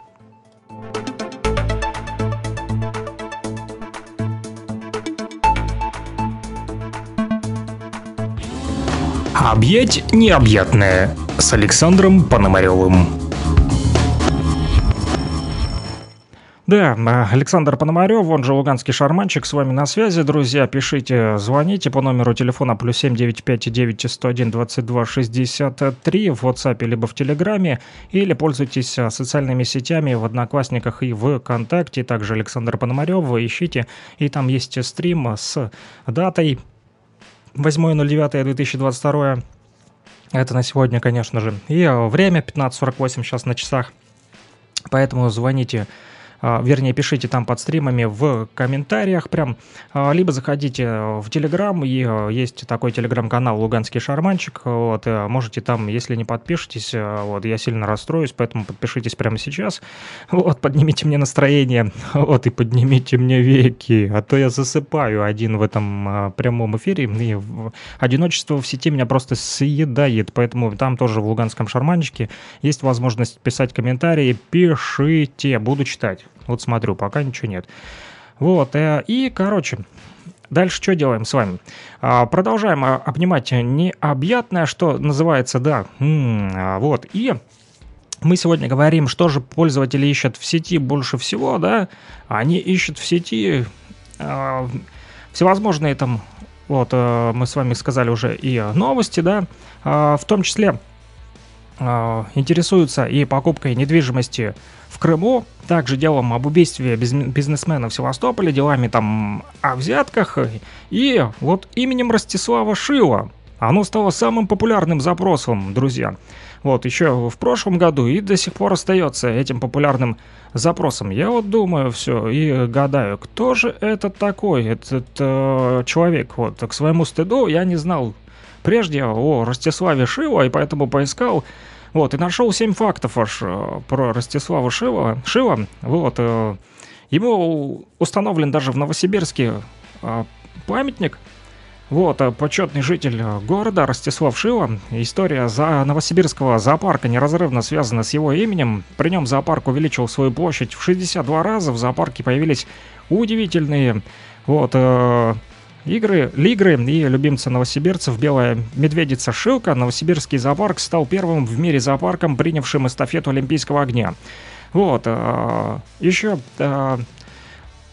Объять необъятное с Александром Пономарёвым. Да, Александр Пономарёв, он же Луганский Шарманщик, с вами на связи. Друзья, пишите, звоните по номеру телефона +7 959 101 22 63 в WhatsApp либо в Телеграме, или пользуйтесь социальными сетями в Одноклассниках и ВКонтакте. Также Александр Пономарёв ищите, и там есть стрим с датой 8.09.2022. Это на сегодня, конечно же. И время 15:48 сейчас на часах. Поэтому звоните, вернее, пишите там под стримами в комментариях прям, либо заходите в Телеграм, и есть такой Телеграм-канал «Луганский Шарманщик», вот, можете там, если не подпишетесь, вот, я сильно расстроюсь, поэтому подпишитесь прямо сейчас, вот, поднимите мне настроение, вот, и поднимите мне веки, а то я засыпаю один в этом прямом эфире, и одиночество в сети меня просто съедает, поэтому там тоже в «Луганском Шарманщике» есть возможность писать комментарии, пишите, буду читать. Вот смотрю, пока ничего нет. Вот, и, короче, дальше что делаем с вами? Продолжаем обнимать необъятное, что называется, да, вот, и мы сегодня говорим, что же пользователи ищут в сети больше всего, да, они ищут в сети всевозможные там, вот, мы с вами сказали уже и новости, да, в том числе интересуются и покупкой недвижимости в Крыму, также делом об убийстве бизнесмена в Севастополе, делами там о взятках, и вот именем Ростислава Шилова. Оно стало самым популярным запросом, друзья. Вот, еще в прошлом году и до сих пор остается этим популярным запросом. Я вот думаю все и гадаю, кто же это такой, этот человек. Вот, к своему стыду я не знал прежде о Ростиславе Шилова, и поэтому поискал, вот, и нашел 7 фактов аж про Ростислава Шилова. Вот, ему установлен даже в Новосибирске памятник. Вот, почетный житель города Ростислав Шилов. История Новосибирского зоопарка неразрывно связана с его именем. При нем зоопарк увеличил свою площадь в 62 раза. В зоопарке появились удивительные, вот, игры и любимца новосибирцев белая медведица Шилка. Новосибирский зоопарк стал первым в мире зоопарком, принявшим эстафету Олимпийского огня. Вот, еще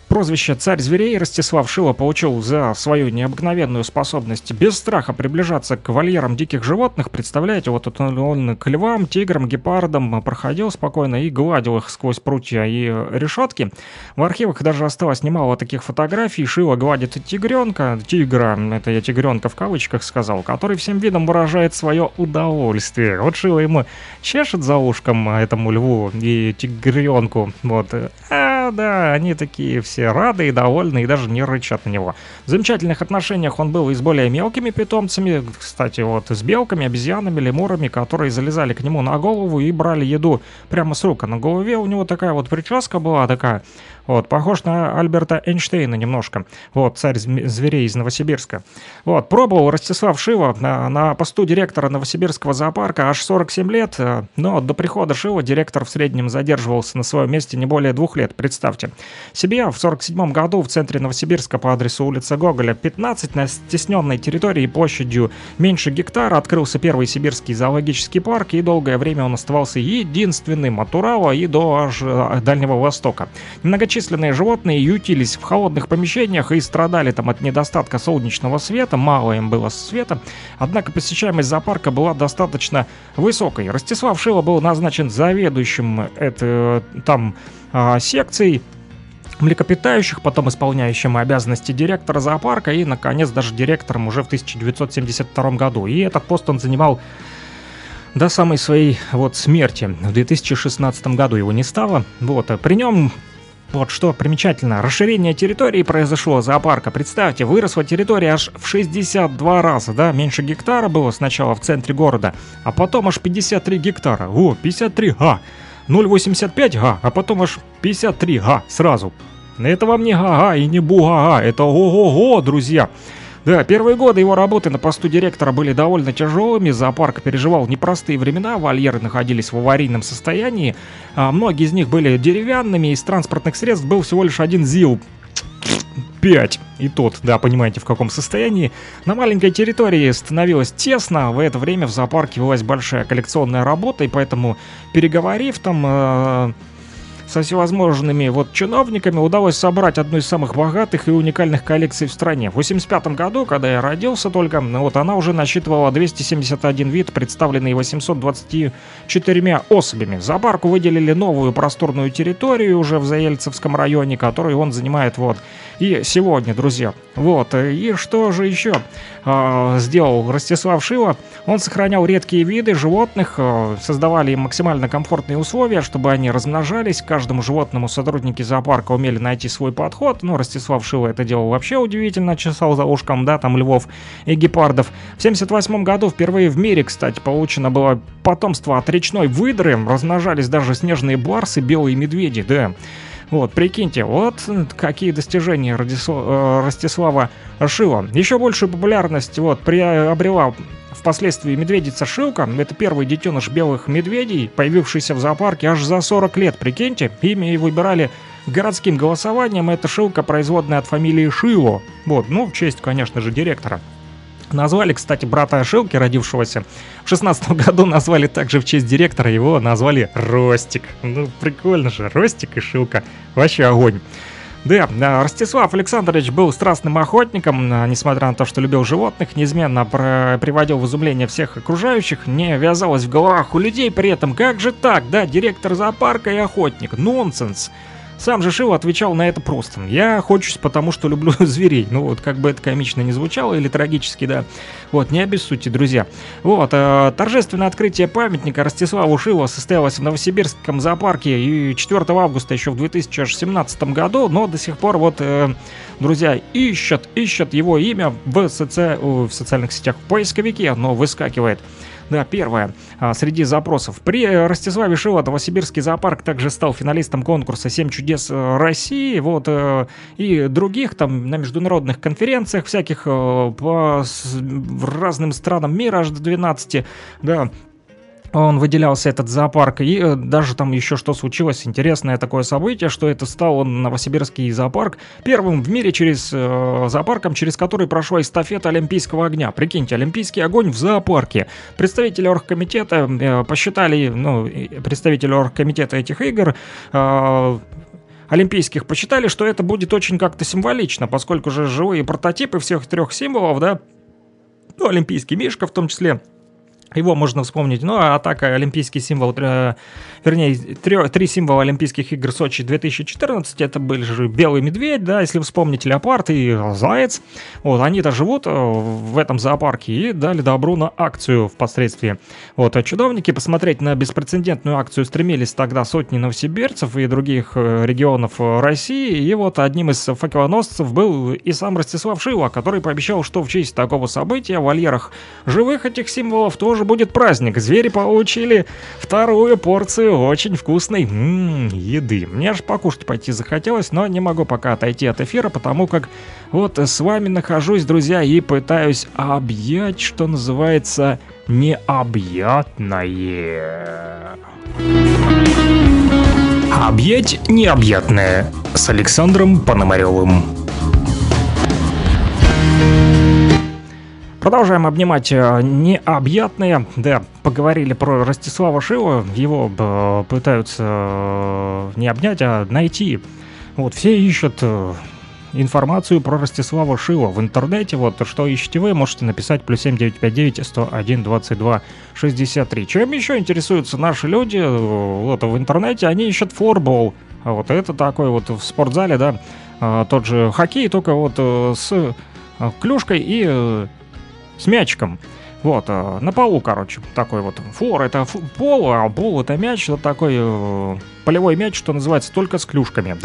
прозвище «Царь зверей» Ростислав Шилов получил за свою необыкновенную способность без страха приближаться к вольерам диких животных. Представляете, вот он к львам, тиграм, гепардам проходил спокойно и гладил их сквозь прутья и решетки. В архивах даже осталось немало таких фотографий. Шилов гладит тигренка, тигра, это я тигренка в кавычках сказал, который всем видом выражает свое удовольствие. Вот Шилов ему чешет за ушком, этому льву и тигренку, вот. А, да, они такие все рады и довольны, и даже не рычат на него. В замечательных отношениях он был и с более мелкими питомцами, кстати, вот, с белками, обезьянами, лемурами, которые залезали к нему на голову и брали еду прямо с рук. На голове у него такая вот прическа была, такая, вот, похож на Альберта Эйнштейна немножко, вот, царь зверей из Новосибирска. Вот, пробовал Ростислав Шилов на посту директора Новосибирского зоопарка аж 47 лет, но до прихода Шилова директор в среднем задерживался на своем месте не более 2 лет, представьте себе. В 1947 году в центре Новосибирска по адресу улица Гоголя, 15, на стесненной территории площадью меньше гектара открылся первый сибирский зоологический парк, и долгое время он оставался единственным от Урала и до Дальнего Востока. Многочисленные животные ютились в холодных помещениях и страдали там от недостатка солнечного света, мало им было света, однако посещаемость зоопарка была достаточно высокой. Ростислав Шилов был назначен заведующим секцией млекопитающих, потом исполняющим обязанности директора зоопарка и, наконец, даже директором уже в 1972 году. И этот пост он занимал до самой своей вот смерти. В 2016 году его не стало. Вот, при нем... Вот что примечательно, расширение территории произошло зоопарка. Представьте, выросла территория аж в 62 раза, да, меньше гектара было сначала в центре города, а потом аж 53 гектара. О, 53, 0,85, а потом аж 53, сразу. Это вам не га-га и не бу-га-га, это ого-го, друзья. Да, первые годы его работы на посту директора были довольно тяжелыми, зоопарк переживал непростые времена, вольеры находились в аварийном состоянии, многие из них были деревянными, из транспортных средств был всего лишь один ЗИЛ. 5. И тот, да, понимаете, в каком состоянии. На маленькой территории становилось тесно, в это время в зоопарке велась большая коллекционная работа, и поэтому, переговорив там со всевозможными чиновниками удалось собрать одну из самых богатых и уникальных коллекций в стране. В 1985 году, когда я родился только, она уже насчитывала 271 вид, представленный 824 особями. Зоопарку выделили новую просторную территорию уже в Заельцевском районе, которую он занимает и сегодня, друзья. И что же еще сделал Ростислав Шилов? Он сохранял редкие виды животных, создавали им максимально комфортные условия, чтобы они размножались. Каждому животному сотрудники зоопарка умели найти свой подход. Ростислав Шилов это делал вообще удивительно, чесал за ушком, там львов и гепардов. В 1978 году впервые в мире, кстати, получено было потомство от речной выдры. Размножались даже снежные барсы, белые медведи, прикиньте, какие достижения Ростислава Шилова. Еще большую популярность приобрела впоследствии медведица Шилка. Это первый детеныш белых медведей, появившийся в зоопарке аж за 40 лет, прикиньте. Имя выбирали городским голосованием. Это Шилка, производная от фамилии Шило. В честь, конечно же, директора. Назвали, кстати, брата Шилки, родившегося в 16-м году, назвали также в честь директора, его назвали Ростик. Прикольно же, Ростик и Шилка, вообще огонь. Ростислав Александрович был страстным охотником, несмотря на то, что любил животных, неизменно приводил в изумление всех окружающих, не вязалось в головах у людей при этом, как же так, директор зоопарка и охотник, нонсенс. Сам же Шилов отвечал на это просто: я охочусь, потому что люблю зверей. Как бы это комично не звучало или трагически, не обессудьте, друзья. Торжественное открытие памятника Ростиславу Шилову состоялось в Новосибирском зоопарке и 4 августа еще в 2017 году, но до сих пор, друзья, ищут его имя в социальных сетях, в поисковике, оно выскакивает. Первое. Среди запросов. При Ростиславе Шилове Новосибирский зоопарк также стал финалистом конкурса «7 чудес России», и других там на международных конференциях всяких по разным странам мира, аж до 12, Он выделялся, этот зоопарк, и даже там еще что случилось, интересное такое событие, что это стал Новосибирский зоопарк первым в мире зоопарком, через который прошла эстафета Олимпийского огня. Прикиньте, Олимпийский огонь в зоопарке. Представители оргкомитета этих игр олимпийских посчитали, что это будет очень как-то символично, поскольку же живые прототипы всех трех символов, олимпийский мишка в том числе, его можно вспомнить, олимпийский символ, три символа Олимпийских игр Сочи 2014, это были же белый медведь, если вспомнить, леопард и заяц, они-то живут в этом зоопарке и дали добро на акцию впоследствии. Чудовники посмотреть на беспрецедентную акцию стремились тогда сотни новосибирцев и других регионов России, и одним из факелоносцев был и сам Ростислав Шилов, который пообещал, что в честь такого события в вольерах живых этих символов тоже будет праздник. Звери получили вторую порцию очень вкусной еды. Мне аж покушать пойти захотелось, но не могу пока отойти от эфира, потому как с вами нахожусь, друзья, и пытаюсь объять, что называется, необъятное. Объять необъятное с Александром Пономарёвым. Продолжаем обнимать необъятные. Поговорили про Ростислава Шилова. Его пытаются не обнять, а найти. Все ищут информацию про Ростислава Шилова в интернете. Что ищете вы, можете написать +7 959 101 22 63. Чем еще интересуются наши люди в интернете? Они ищут флорбол. Это такой в спортзале, тот же хоккей, только с клюшкой и с мячиком. На полу, короче, такой флор — это пол, а пол — это мяч, это такой полевой мяч, что называется, только с клюшками,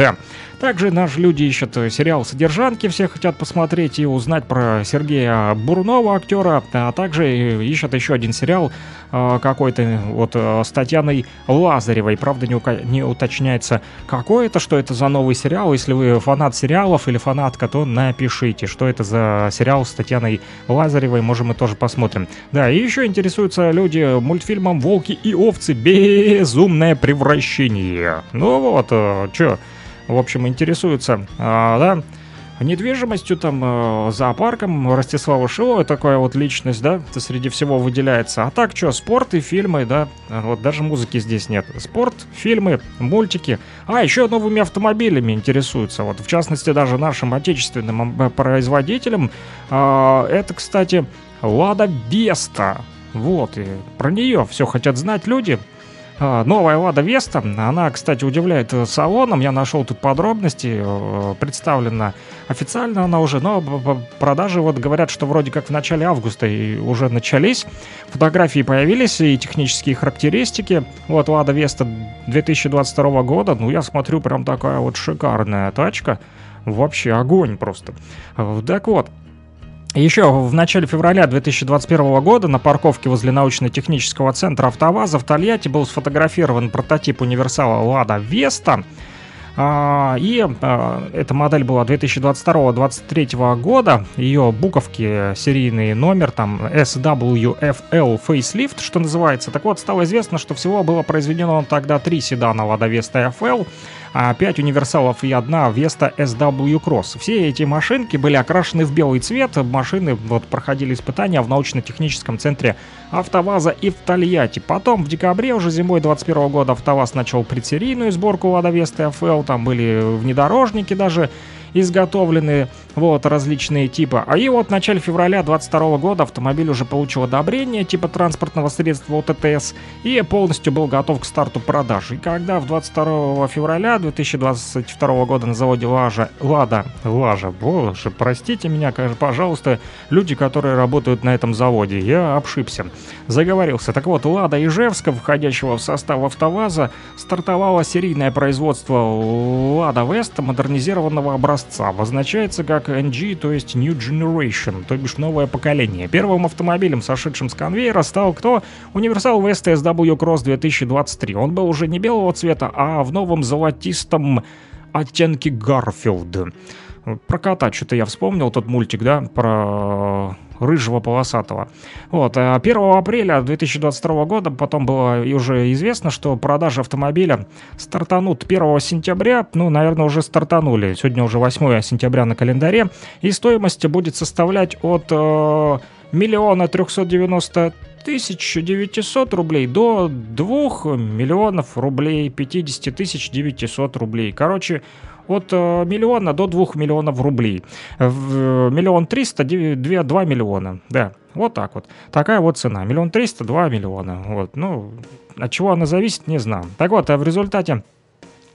Также наши люди ищут сериал «Содержанки», все хотят посмотреть и узнать про Сергея Бурунова, актера, а также ищут еще один сериал какой-то с Татьяной Лазаревой, правда не уточняется, какой это, что это за новый сериал. Если вы фанат сериалов или фанатка, то напишите, что это за сериал с Татьяной Лазаревой, можем мы тоже посмотрим. И еще интересуются люди мультфильмом «Волки и овцы. Безумное превращение». Че, в общем, интересуются, недвижимостью, там, зоопарком. Ростислава Шилова такая вот личность, да, среди всего выделяется. А так что, спорт и фильмы, да, вот даже музыки здесь нет. Спорт, фильмы, мультики. А, еще новыми автомобилями интересуются. Вот, в частности, даже нашим отечественным производителям. Это, кстати, Лада Веста. Вот, и про нее все хотят знать люди. Новая Лада Веста, она, кстати, удивляет салоном. Я нашел тут подробности, представлена официально она уже, но продажи вот говорят, что вроде как в начале августа и уже начались. Фотографии появились и технические характеристики. Вот Лада Веста 2022 года, ну я смотрю, прям такая вот шикарная тачка. Вообще огонь просто. Так вот. Еще в начале февраля 2021 года на парковке возле научно-технического центра «АвтоВАЗа» в Тольятти был сфотографирован прототип универсала «Лада Веста». И эта модель была 2022-2023 года. Ее буковки, серийный номер, там SWFL Facelift, что называется. Так вот, стало известно, что всего было произведено тогда 3 седана «Лада Веста FL», 5 универсалов и 1 Веста SW Cross. Все эти машинки были окрашены в белый цвет. Машины вот проходили испытания в научно-техническом центре «АвтоВАЗа» и в Тольятти. Потом в декабре, уже зимой 2021 года, «АвтоВАЗ» начал предсерийную сборку «Лада Веста FL». Там были внедорожники даже изготовлены, вот, различные типы. А и вот в начале февраля 2022 года автомобиль уже получил одобрение типа транспортного средства от ТТС и полностью был готов к старту продаж. И когда в 22 февраля 2022 года на заводе Лажа, боже, простите меня, пожалуйста, люди, которые работают на этом заводе, я обшибся, заговорился. Так вот, Лада Ижевска, входящего в состав «АвтоВАЗа», стартовало серийное производство Лада Веста модернизированного образца. Обозначается как NG, то есть New Generation, то бишь новое поколение. Первым автомобилем, сошедшим с конвейера, стал кто? Универсал Веста SW Cross 2023. Он был уже не белого цвета, а в новом золотистом оттенке Гарфилда. Про кота что-то я вспомнил, тот мультик, да, про рыжего полосатого. Вот, 1 апреля 2022 года потом было уже известно, что продажи автомобиля стартанут 1 сентября, ну, наверное, уже стартанули, сегодня уже 8 сентября на календаре, и стоимость будет составлять от 1 390 900 рублей до 2 миллионов рублей 50 900 рублей. Короче, от 1 миллиона до 2 миллионов рублей. 1 300 000 2 миллиона. Да, вот так вот. Такая вот цена. 1 300 000 2 миллиона. Вот, ну, от чего она зависит, не знаю. Так вот, а в результате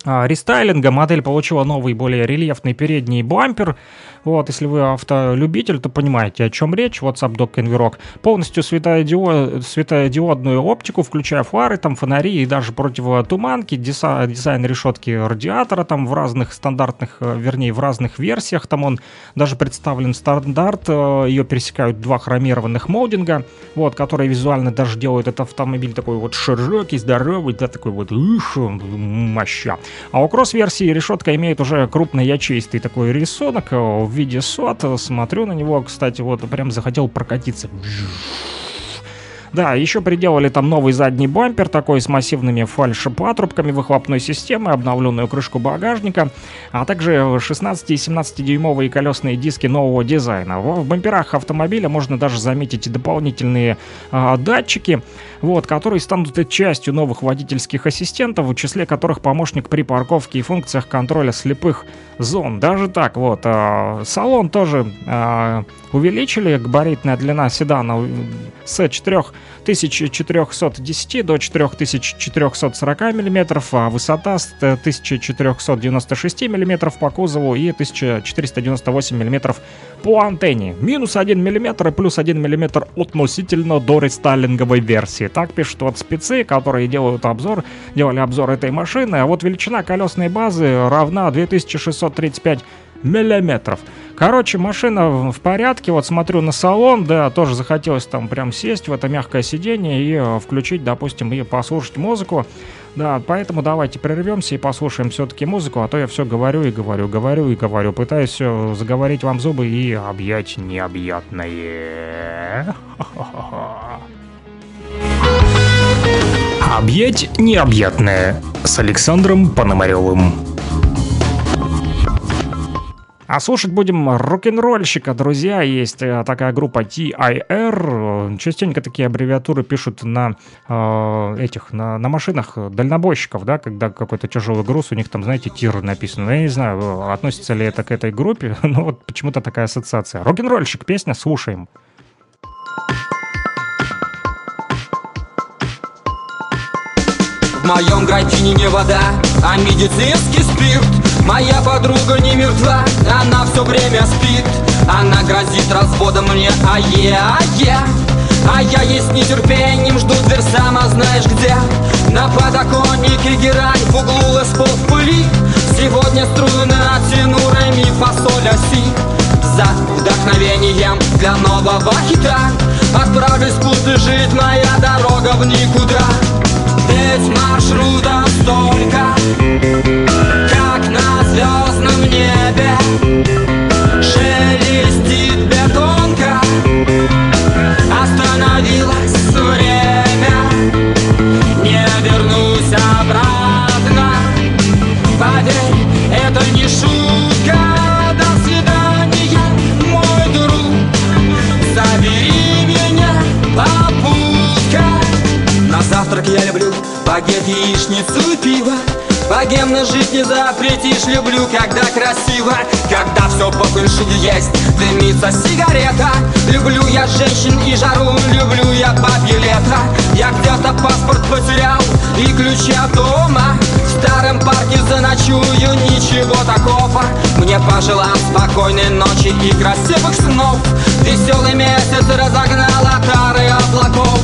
рестайлинга модель получила новый, более рельефный передний бампер. Вот, если вы автолюбитель, то понимаете, о чем речь. Вот сабдок конверок. Полностью светодиодную оптику, включая фары, там, фонари и даже противотуманки. Дизайн решетки радиатора там в разных стандартных, вернее, в разных версиях. Там он даже представлен стандарт. Ее пересекают два хромированных молдинга, вот, которые визуально даже делают этот автомобиль такой вот широкий, здоровый, да, такой вот моща. А у кросс-версии решетка имеет уже крупноячеистый такой рисунок в виде сот. Смотрю на него, кстати, вот прям захотел прокатиться. Да, еще приделали там новый задний бампер, такой с массивными фальшепатрубками, выхлопной системы, обновленную крышку багажника, а также 16 и 17-дюймовые колесные диски нового дизайна. В бамперах автомобиля можно даже заметить дополнительные датчики, вот, которые станут частью новых водительских ассистентов, в числе которых помощник при парковке и функциях контроля слепых зон. Даже так, вот, салон тоже увеличили. Габаритная длина седана с 4410 до 4440 мм, а высота с 1496 мм по кузову и 1498 мм по антенне. Минус 1 мм и плюс 1 мм относительно до рестайлинговой версии. Так пишут вот спецы, которые делали обзор этой машины. А вот величина колесной базы равна 2635 миллиметров. Короче, машина в порядке. Вот смотрю на салон, да, тоже захотелось там прям сесть в это мягкое сиденье и включить, допустим, и послушать музыку. Да, поэтому давайте прервемся и послушаем все-таки музыку, а то я все говорю. Пытаюсь все заговорить вам зубы и объять необъятное. Объять необъятное с Александром Пономарёвым. А слушать будем рок-н-ролльщика, друзья. Есть такая группа TIR. Частенько такие аббревиатуры пишут на на машинах дальнобойщиков, да, когда какой-то тяжелый груз, у них там, знаете, TIR написано. Я не знаю, относится ли это к этой группе, но вот почему-то такая ассоциация. Рок-н-ролльщик, песня, слушаем. В моем графине не вода, а медицинский спирт. Моя подруга не мертва, она все время спит. Она грозит разводом мне, а я ей с нетерпением жду дверь, сама знаешь где. На подоконнике герань, в углу лэспол в пыли. Сегодня струны оттяну ре, ми, фа, соль, а, си. За вдохновением для нового хита отправлюсь, пусть лежит моя дорога в никуда. Ведь маршрута столько, как на звездном небе шелестит бетонка. Остановилось время, не вернусь обратно. Поверь, это не шутка. До свидания, мой друг, забери меня, попутка. На завтрак я люблю багет, яичницу и пиво. Богемно жить не запретишь, люблю, когда красиво, когда все по фэншую есть, дымится сигарета. Люблю я женщин и жару, люблю я бабье лето. Я где-то паспорт потерял и ключи от дома, в старом парке заночую, ничего такого. Мне пожелал спокойной ночи и красивых снов. Веселый месяц разогнал отары облаков.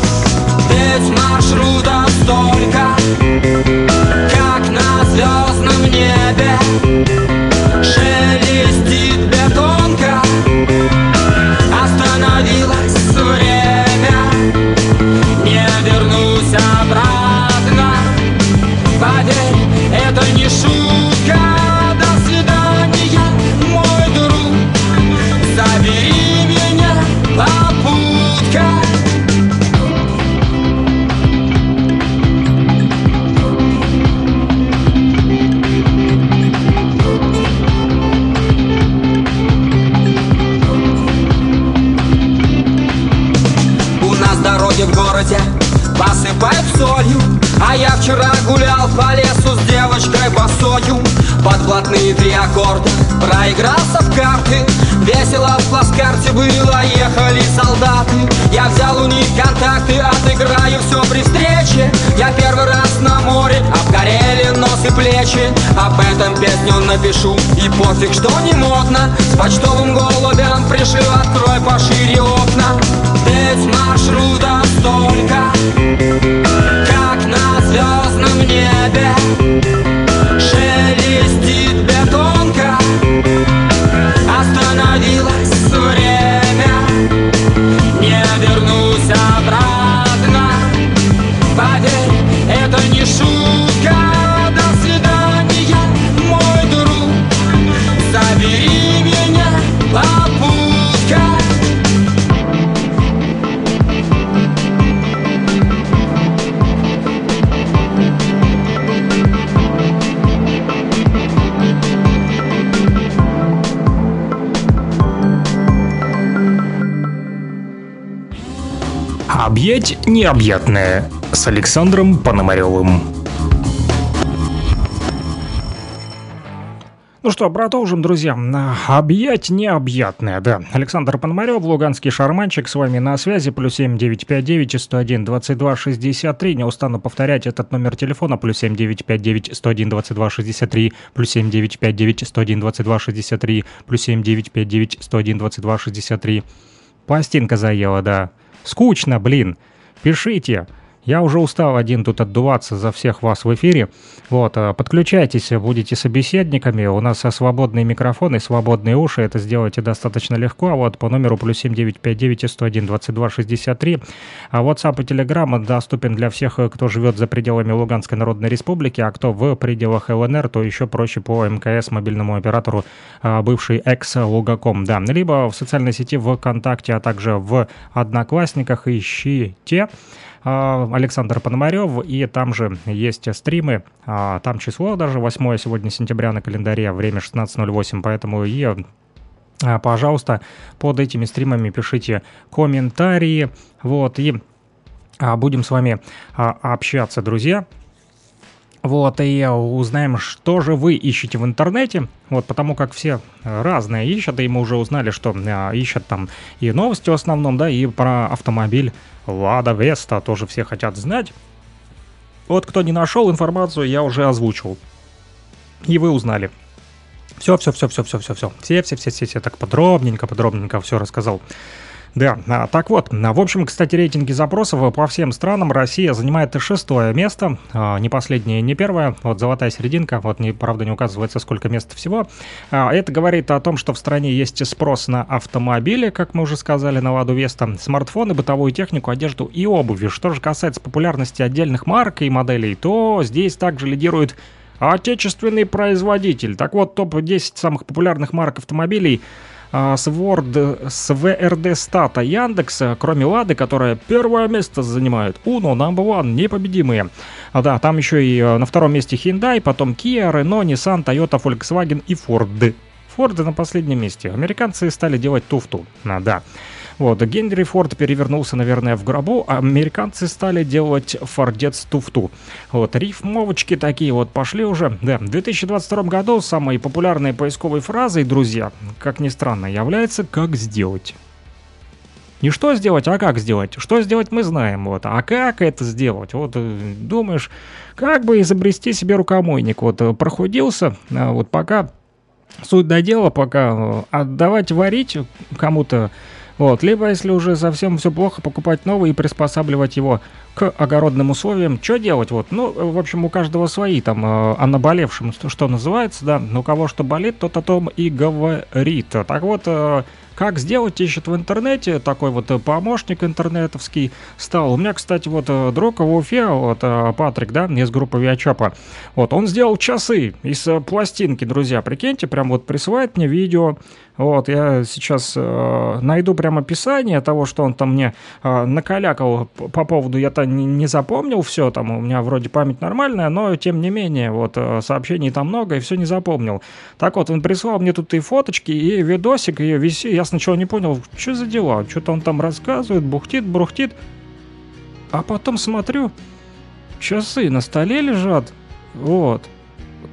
Ведь маршрута столько, на звездном небе шелестит бетонка. Остановилось время, не вернусь обратно. Поверь, это не шутка. До свидания, мой друг, забери меня, попутка. В городе посыпают солью, а я вчера гулял по лесу с девочкой босою. Под блатные три аккорда проигрался в карты. Весело в плацкарте было, ехали солдаты. Я взял у них контакты, отыграю все при встрече. Я первый раз на море, обгорели нос и плечи. Об этом песню напишу, и пофиг, что не модно. С почтовым голубем пришил, открой пошире окна. Ведь маршрута столько, как на звездном небе шелестит бетонка. Остановилось время, не вернусь обратно. Поверь, это не шутка. До свидания, мой друг, забери меня, попутка. «Объять необъятное» с Александром Пономарёвым. Ну что, продолжим, друзья. Объять необъятное, да. Александр Пономарёв, Луганский Шарманщик, с вами на связи. +7 959 101 22 63. Не устану повторять этот номер телефона. +7 959 101 22 63. +7 959 101 22 63. +7 959 101 22 63. Пластинка заела, да. Скучно, блин. Пишите. Я уже устал один тут отдуваться за всех вас в эфире. Вот, подключайтесь, будете собеседниками. У нас свободные микрофоны, свободные уши. Это сделайте достаточно легко. А вот по номеру +7 959 101 22 63. А WhatsApp и Telegram доступен для всех, кто живет за пределами Луганской Народной Республики. А кто в пределах ЛНР, то еще проще по МКС, мобильному оператору, бывший экс-Лугаком. Да, либо в социальной сети ВКонтакте, а также в Одноклассниках ищите Александр Пономарёв, и там же есть стримы, там число даже 8 сегодня сентября на календаре, время 16:08, поэтому и... Пожалуйста, под этими стримами пишите комментарии, вот, и будем с вами общаться, друзья. Вот, и узнаем, что же вы ищете в интернете, вот, потому как все разные ищут, и мы уже узнали, что ищут там и новости в основном, да, и про автомобиль Лада Веста тоже все хотят знать. Вот, кто не нашел информацию, я уже озвучил, и вы узнали. Все так подробненько все рассказал. Да, так вот, в общем, кстати, рейтинги запросов по всем странам. Россия занимает 6-е место, не последнее, не первое, вот золотая серединка, вот, не, правда, не указывается, сколько мест всего. Это говорит о том, что в стране есть спрос на автомобили, как мы уже сказали, на Ладу Веста, смартфоны, бытовую технику, одежду и обувь. Что же касается популярности отдельных марок и моделей, то здесь также лидирует отечественный производитель. Так вот, топ-10 самых популярных марок автомобилей с ВРД стата Яндекса, кроме Лады, которая первое место занимает. Uno, number one, непобедимые. А, да, там еще и на втором месте Hyundai, потом Kia, Renault, Nissan, Toyota, Volkswagen и Ford. Форды на последнем месте. Американцы стали делать туфту. Да. Вот, Генри Форд перевернулся, наверное, в гробу, а американцы стали делать фордец туфту. Вот, рифмовочки такие вот пошли уже. Да, в 2022 году самой популярной поисковой фразой, друзья, как ни странно, является «как сделать». Не что сделать, а как сделать. Что сделать, мы знаем, вот. А как это сделать? Вот думаешь, как бы изобрести себе рукомойник. Вот прохудился, вот пока суть до дела, пока отдавать варить кому-то. Вот, либо, если уже совсем все плохо, покупать новый и приспосабливать его к огородным условиям. Что делать? Вот, ну, в общем, у каждого свои, там, о наболевшем, что называется, да, у кого что болит, тот о том и говорит. Так вот, как сделать, ищет в интернете, такой вот помощник интернетовский стал. У меня, кстати, вот друг в Уфе, вот Патрик, да, из группы Виачапа, вот, он сделал часы из пластинки, друзья, прикиньте, прям вот присылает мне видео. Вот, я сейчас найду прям описание того, что он там мне накалякал по поводу, я-то не запомнил все, там у меня вроде память нормальная, но тем не менее, вот, сообщений там много, и все не запомнил. Так вот, он прислал мне тут и фоточки, и видосик, и виси, я сначала не понял, что за дела, что-то он там рассказывает, бухтит, брухтит, а потом смотрю, часы на столе лежат, вот,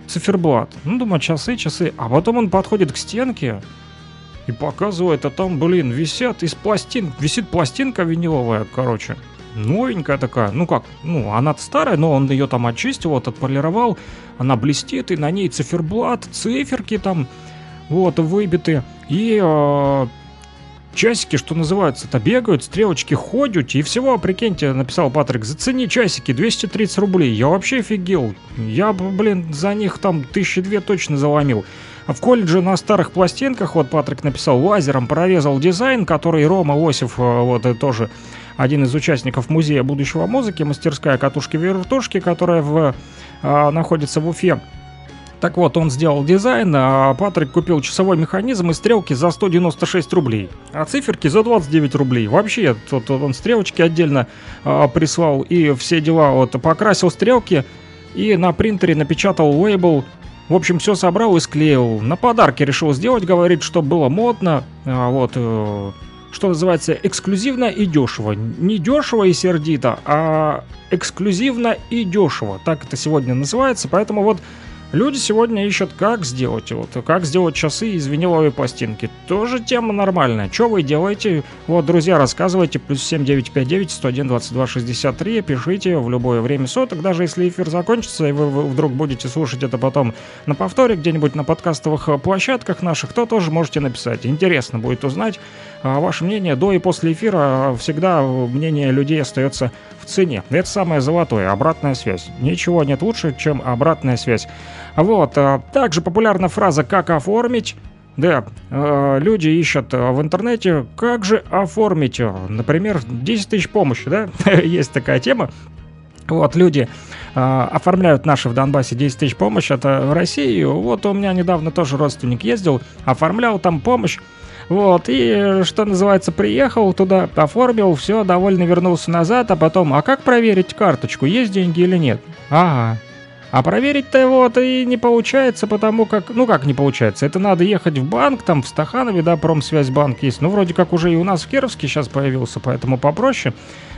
циферблат, ну, думаю, часы, а потом он подходит к стенке, и показывает, а там, блин, висят из пластин. Висит пластинка виниловая, короче. Новенькая такая. Ну как, ну, она-то старая, но он ее там очистил, вот, отполировал. Она блестит, и на ней циферблат, циферки там, вот, выбиты. И часики, что называется-то, бегают, стрелочки ходят. И всего, прикиньте, написал Патрик, зацени часики, 230 рублей. Я вообще офигел. Я, блин, за них там 1002 точно заломил. В колледже на старых пластинках, вот Патрик написал, лазером прорезал дизайн, который Рома Осиф, вот тоже один из участников музея будущего музыки, мастерская катушки-вертушки, которая находится в Уфе. Так вот, он сделал дизайн, а Патрик купил часовой механизм и стрелки за 196 рублей, а циферки за 29 рублей. Вообще, тут он стрелочки отдельно прислал и все дела, вот, покрасил стрелки и на принтере напечатал лейбл. В общем, все собрал и склеил. На подарки решил сделать, говорит, что было модно. Вот, что называется, эксклюзивно и дешево. Не дешево и сердито, а эксклюзивно и дешево. Так это сегодня называется. Поэтому вот люди сегодня ищут, как сделать. Вот, как сделать часы из виниловой пластинки. Тоже тема нормальная. Что вы делаете? Вот, друзья, рассказывайте. Плюс 7959-101-22-63. Пишите в любое время суток. Даже если эфир закончится, и вы вдруг будете слушать это потом на повторе, где-нибудь на подкастовых площадках наших, то тоже можете написать. Интересно будет узнать ваше мнение до и после эфира. Всегда мнение людей остается в цене. Это самое золотое. Обратная связь. Ничего нет лучше, чем обратная связь. Вот, также популярна фраза «как оформить». Да, люди ищут в интернете, как же оформить, например, 10 тысяч помощи, да, есть такая тема. Вот, люди оформляют наши в Донбассе 10 тысяч помощи, это в Россию. Вот у меня недавно тоже родственник ездил, оформлял там помощь. Вот, и, что называется, приехал туда, оформил, все, довольно вернулся назад, а потом, а как проверить карточку, есть деньги или нет? Ага. А проверить-то вот и не получается, потому как... Ну как не получается? Это надо ехать в банк, там в Стаханове, да, Промсвязьбанк есть. Ну вроде как уже и у нас в Кировске сейчас появился, поэтому попроще.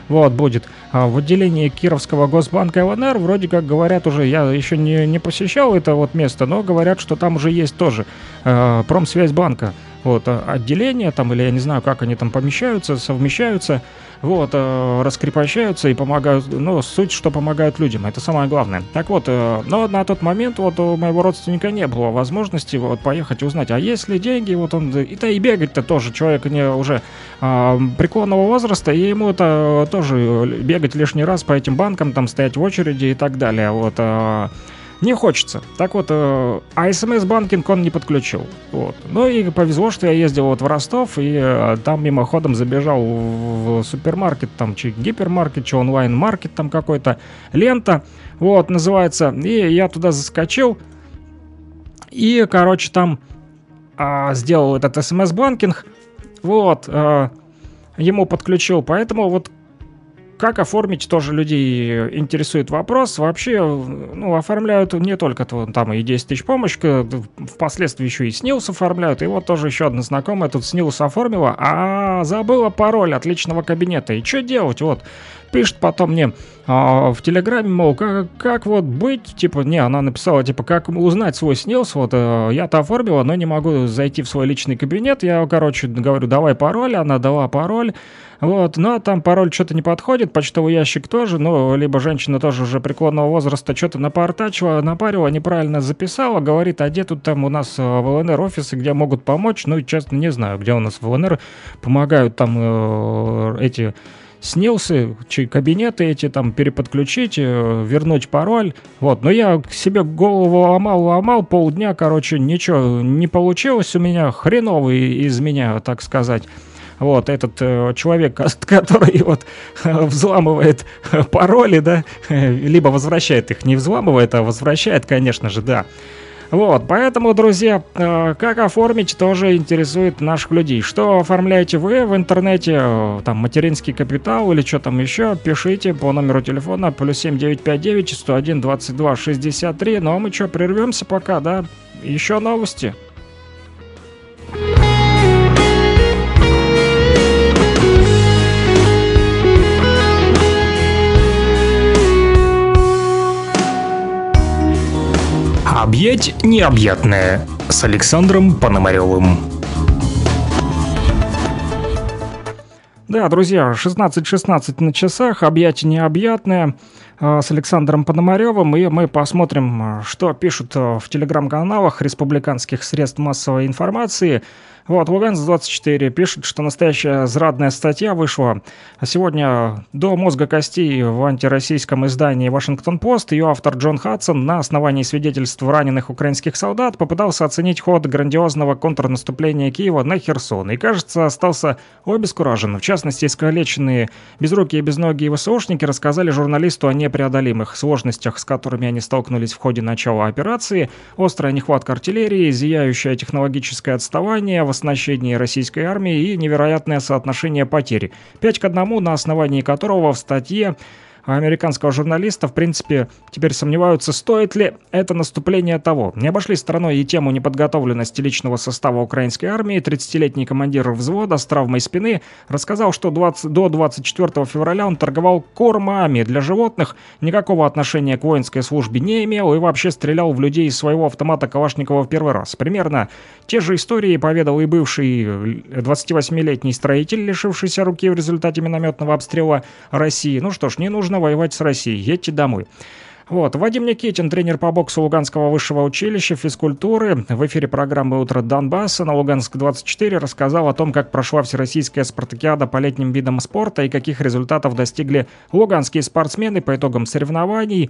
Вот будет. А в отделении Кировского госбанка ЛНР вроде как говорят уже... Я еще не посещал это вот место, но говорят, что там уже есть тоже Промсвязьбанка. Вот, отделение там, или я не знаю, как они там помещаются, совмещаются, вот, раскрепощаются и помогают, ну, суть, что помогают людям, это самое главное. Так вот, но на тот момент вот у моего родственника не было возможности вот поехать и узнать, а есть ли деньги, вот он, и бегать-то тоже, человек не уже преклонного возраста, и ему-то тоже бегать лишний раз по этим банкам, там стоять в очереди и так далее, вот, не хочется. Так вот, а смс-банкинг он не подключил. Вот. Ну и повезло, что я ездил вот в Ростов, и там мимоходом забежал в супермаркет, там, чи гипермаркет, чи онлайн-маркет, там какой-то лента, вот, называется. И я туда заскочил, и, короче, там сделал этот смс-банкинг, вот, ему подключил, поэтому вот. Как оформить, тоже людей интересует вопрос. Вообще, ну, оформляют не только там и 10 тысяч помощь, впоследствии еще и СНИЛС оформляют. И вот тоже еще одна знакомая тут СНИЛС оформила, а забыла пароль от личного кабинета. И что делать? Вот, пишет потом мне в Телеграме, мол, как вот быть? Типа, не, она написала, типа, как узнать свой СНИЛС? Вот, я-то оформила, но не могу зайти в свой личный кабинет. Я, короче, говорю, давай пароль. Она дала пароль. Вот, но там пароль что-то не подходит, почтовый ящик тоже, ну, либо женщина тоже уже преклонного возраста что-то напортачила, напарила, неправильно записала, говорит, а где тут там у нас в ЛНР офисы, где могут помочь, ну, честно, не знаю, где у нас в ЛНР помогают там эти СНИЛСы, чьи кабинеты эти там переподключить, вернуть пароль, вот, но я себе голову ломал, полдня, короче, ничего не получилось у меня, хреновый из меня, так сказать. Вот, этот человек, который вот взламывает пароли, да, либо возвращает их, не взламывает, а возвращает, конечно же, да. Вот, поэтому, друзья, как оформить, тоже интересует наших людей. Что оформляете вы в интернете, там, материнский капитал или что там еще, пишите по номеру телефона +7 959 101 22 63. Ну, а мы что, прервемся пока, да? Еще новости. «Объять необъятное» с Александром Пономарёвым. Да, друзья, 16:16 на часах, «Объять необъятное» с Александром Пономарёвым, и мы посмотрим, что пишут в телеграм-каналах республиканских средств массовой информации. Вот, Луганск-24 пишет, что настоящая зрадная статья вышла сегодня до мозга костей в антироссийском издании «Вашингтон-Пост». Ее автор Джон Хадсон на основании свидетельств раненых украинских солдат попытался оценить ход грандиозного контрнаступления Киева на Херсон и, кажется, остался обескуражен. В частности, искалеченные безрукие и безногие ВСУшники рассказали журналисту о непреодолимых сложностях, с которыми они столкнулись в ходе начала операции: острая нехватка артиллерии, зияющее технологическое отставание, оснащении российской армии и невероятное соотношение потерь 5:1, на основании которого в статье американского журналиста, в принципе, теперь сомневаются, стоит ли это наступление того. Не обошли стороной и тему неподготовленности личного состава украинской армии. 30-летний командир взвода с травмой спины рассказал, что до 24 февраля он торговал кормами для животных, никакого отношения к воинской службе не имел и вообще стрелял в людей из своего автомата Калашникова в первый раз. Примерно те же истории поведал и бывший 28-летний строитель, лишившийся руки в результате минометного обстрела России. Ну что ж, не нужно воевать с Россией, едьте домой. Вот, Вадим Никитин, тренер по боксу Луганского высшего училища физкультуры, в эфире программы «Утро Донбасса» на Луганск-24 рассказал о том, как прошла всероссийская спартакиада по летним видам спорта и каких результатов достигли луганские спортсмены по итогам соревнований.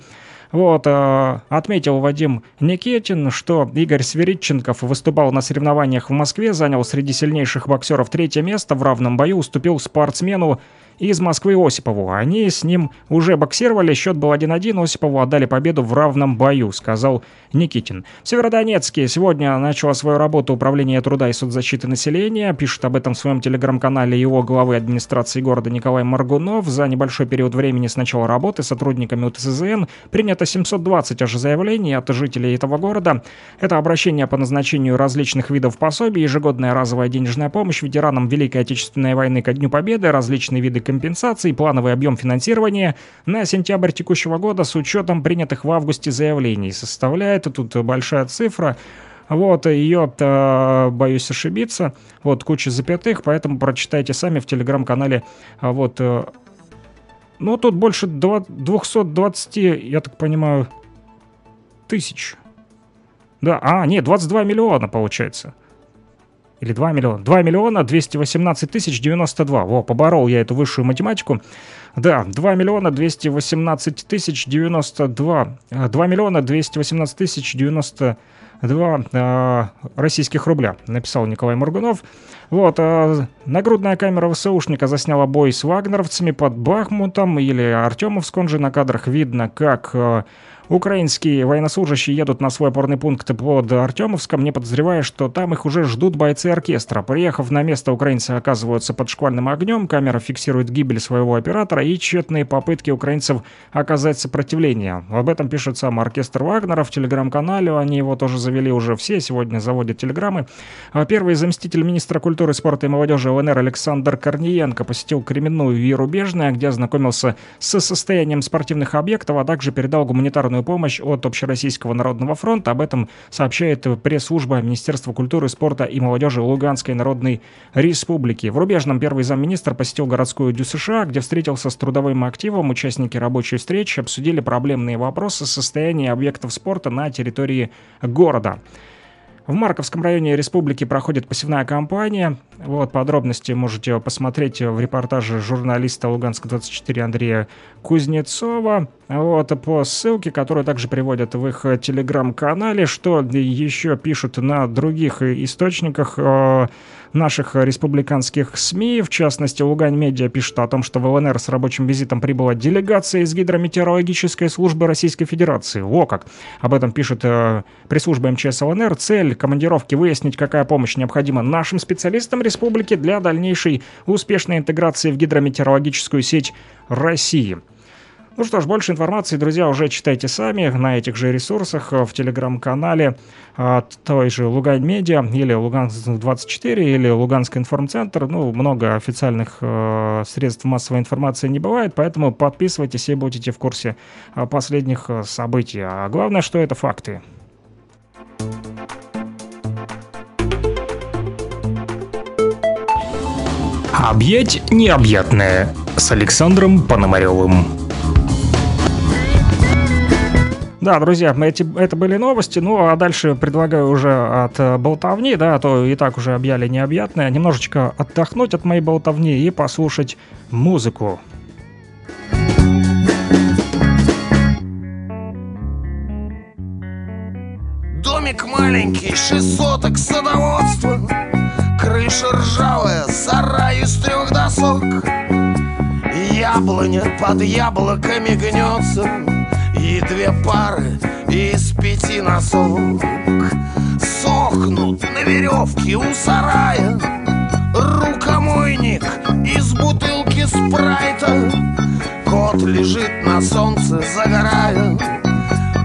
Вот, отметил Вадим Никитин, что Игорь Свириденков выступал на соревнованиях в Москве, занял среди сильнейших боксеров 3-е место, в равном бою уступил спортсмену из Москвы Осипову. Они с ним уже боксировали, счет был 1-1, Осипову отдали победу в равном бою, сказал Никитин. В Северодонецке сегодня начало свою работу Управление труда и соцзащиты населения. Пишет об этом в своем телеграм-канале его главы администрации города Николай Моргунов. За небольшой период времени с начала работы сотрудниками УТСЗН принято 720 аж заявлений от жителей этого города. Это обращение по назначению различных видов пособий, ежегодная разовая денежная помощь ветеранам Великой Отечественной войны ко Дню Победы, различные виды компенсаций, плановый объем финансирования на сентябрь текущего года с учетом принятых в августе заявлений. Составляет, тут большая цифра, вот, ее-то, боюсь ошибиться, вот, куча запятых, поэтому прочитайте сами в телеграм-канале, вот. Ну, тут больше 220, я так понимаю, тысяч. Да, а, нет, 22 миллиона получается. Или 2 миллиона. 2 миллиона 218 тысяч 92. Во, поборол я эту высшую математику. Да, 2 миллиона 218 тысяч 92. 2 миллиона 218 тысяч 92. 2 российских рубля, написал Николай Моргунов. Вот, нагрудная камера ВСУшника засняла бой с вагнеровцами под Бахмутом или Артемовском же. На кадрах видно, как украинские военнослужащие едут на свой опорный пункт под Артемовском, не подозревая, что там их уже ждут бойцы оркестра. Приехав на место, украинцы оказываются под шквальным огнем, камера фиксирует гибель своего оператора и тщетные попытки украинцев оказать сопротивление. Об этом пишет сам оркестр Вагнера в телеграм-канале, они его тоже завели уже все, сегодня заводят телеграммы. Первый заместитель министра культуры, спорта и молодежи ЛНР Александр Корниенко посетил Кременную и Рубежное, где ознакомился со состоянием спортивных объектов, а также передал гуманитарную помощь от Общероссийского народного фронта. Об этом сообщает пресс-служба Министерства культуры, спорта и молодежи Луганской Народной Республики. В Рубежном первый замминистра посетил городскую ДЮСШ, где встретился с трудовым активом. Участники рабочей встречи обсудили проблемные вопросы состояния объектов спорта на территории города. В Марковском районе республики проходит посевная кампания. Вот, подробности можете посмотреть в репортаже журналиста Луганска-24 Андрея Кузнецова. Вот, по ссылке, которую также приводят в их телеграм-канале. Что еще пишут на других источниках наших республиканских СМИ. В частности, Луган-медиа пишет о том, что в ЛНР с рабочим визитом прибыла делегация из гидрометеорологической службы Российской Федерации. О как! Об этом пишет пресс-служба МЧС ЛНР. Цель командировки — выяснить, какая помощь необходима нашим специалистам республики для дальнейшей успешной интеграции в гидрометеорологическую сеть России. Ну что ж, больше информации, друзья, уже читайте сами на этих же ресурсах, в телеграм-канале той же Луган-медиа или Луганск-24 или Луганск-информцентр. Ну, много официальных средств массовой информации не бывает, поэтому подписывайтесь и будете в курсе последних событий. А главное, что это факты. «Объять необъятное» с Александром Пономарёвым. Да, друзья, это были новости, ну а дальше предлагаю уже от болтовни, да, а то и так уже объяли необъятное, немножечко отдохнуть от моей болтовни и послушать музыку. Домик маленький, 6 соток садоводства, крыша ржавая, сарай из 3 досок, яблоня под яблоками гнется, и 2 пары из 5 носок сохнут на веревке у сарая. Рукомойник из бутылки спрайта, кот лежит на солнце, загорая.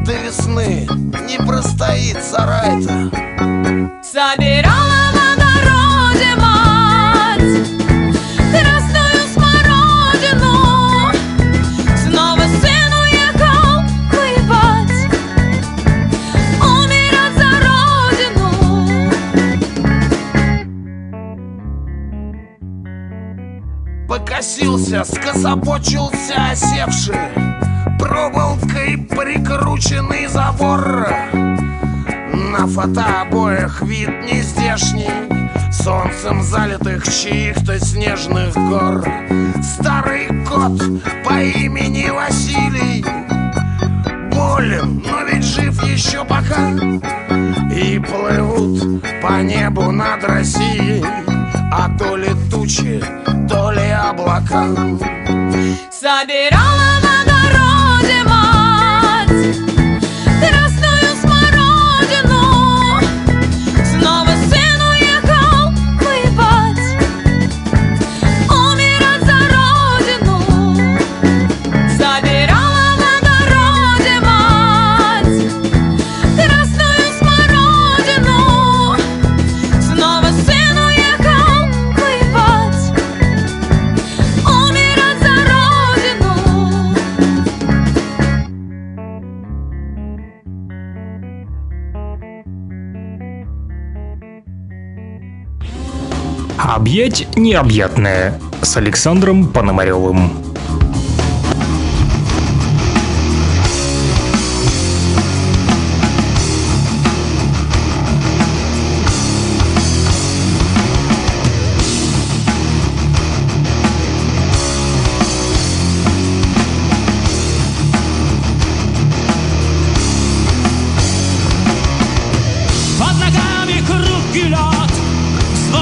До весны не простоит сарай-то. Собирала на дороге мать красную смородину, снова сын. Покосился, скособочился осевший, проволокой прикрученный забор. На фотообоях вид нездешний, солнцем залитых чьих-то снежных гор. Старый кот по имени Василий болен, но ведь жив еще пока, и плывут по небу над Россией, а то летут тучи, то ли облака. Собирала на огороде мать красную смородину, снова сын уехал воевать, умирать за родину. Собирала на огороде мать красную смородину, снова сын уехал воевать, умирать за родину. Объять необъятное с Александром Пономарёвым.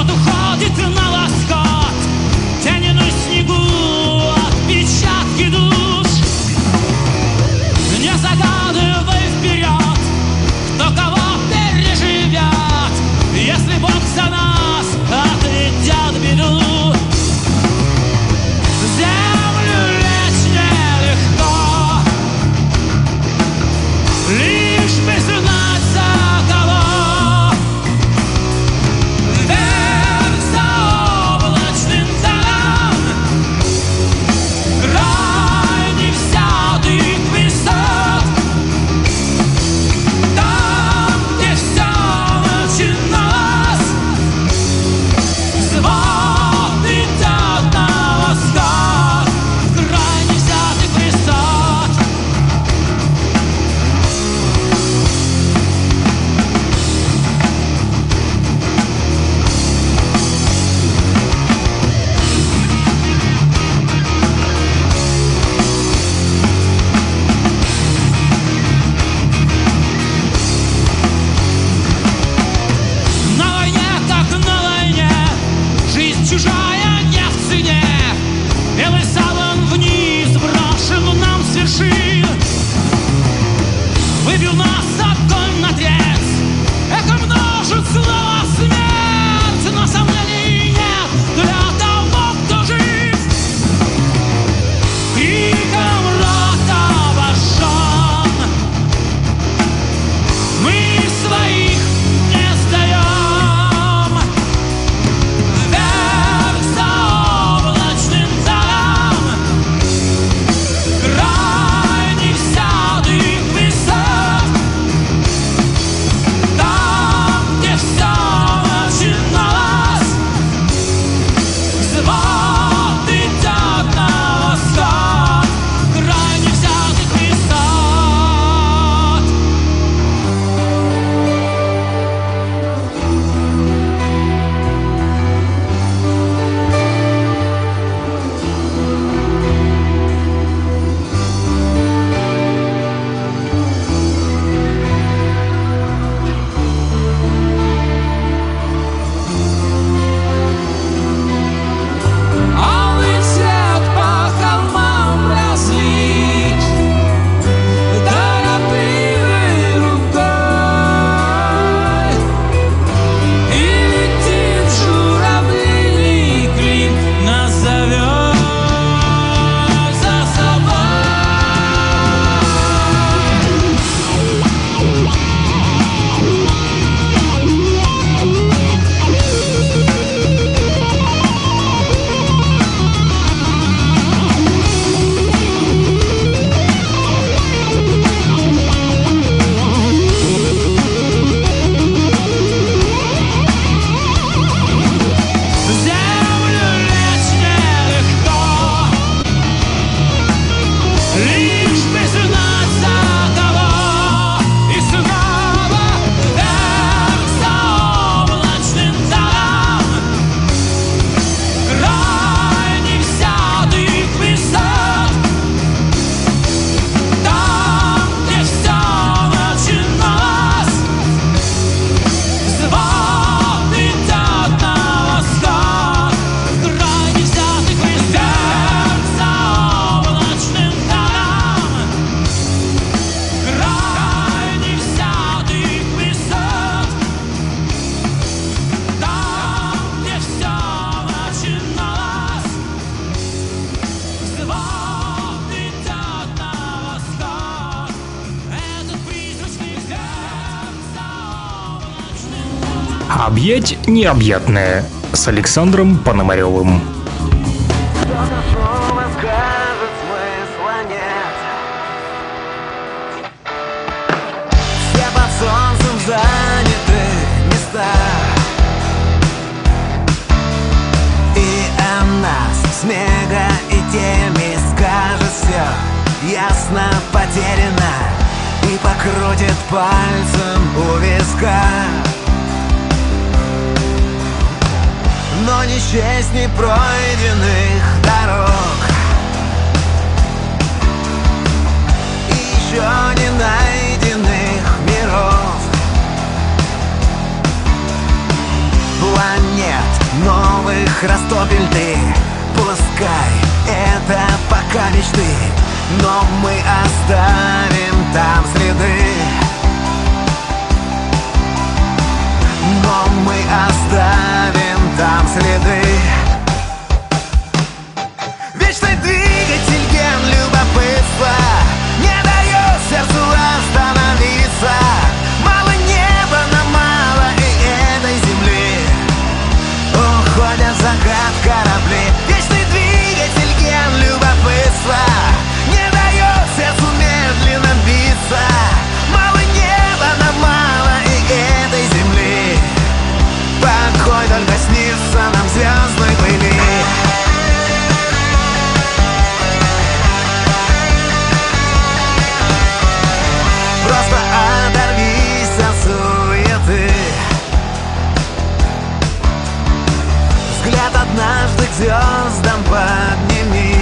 Уходит на лоскот, тени на снегу. «Объять необъятное» с Александром Пономарёвым. Ясно потеряна и покрутит пальцем у виска. Но не счесть не пройденных дорог, и еще не найденных миров, планет новых растопель ты. Пускай это пока мечты, но мы оставим там следы, но мы оставим там следы. Вечный двигатель ген любопытства не дает сердцу остановиться. Мало неба, но мало и этой земли. Уходят за град корабли. Вечный двигатель ген любопытства не дает сердцу медленно биться. Мало неба, но мало и этой земли. Покой только снится нам звездной пыли. Просто оторвись от суеты. Взгляд однажды к звездам подними.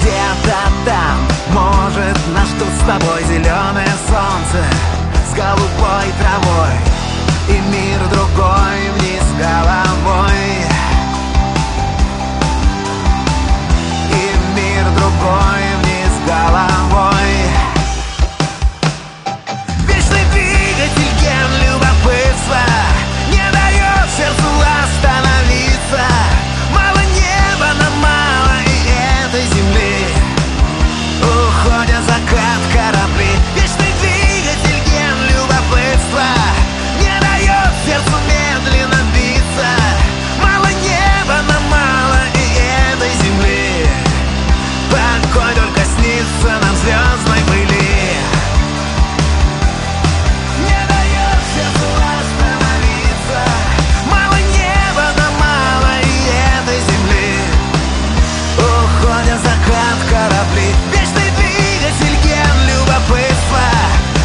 Где-то там, может, нас ждут с тобой зеленое солнце с голубой травой и мир другой вниз головой. И мир другой вниз головой. Вечный двигатель ген любопытства не дает сердцу остановиться. Мало неба, но мало и этой земли. Уходя за кат корабли. Вечный двигатель ген любопытства не дает сердцу медленно биться. Мало неба, но мало и этой земли. Покой только снится нам звездной пыли. Не дает сердцу остановиться. Мало неба, но мало и этой земли. Уходя за кат корабли. Вечный двигатель ген любопытства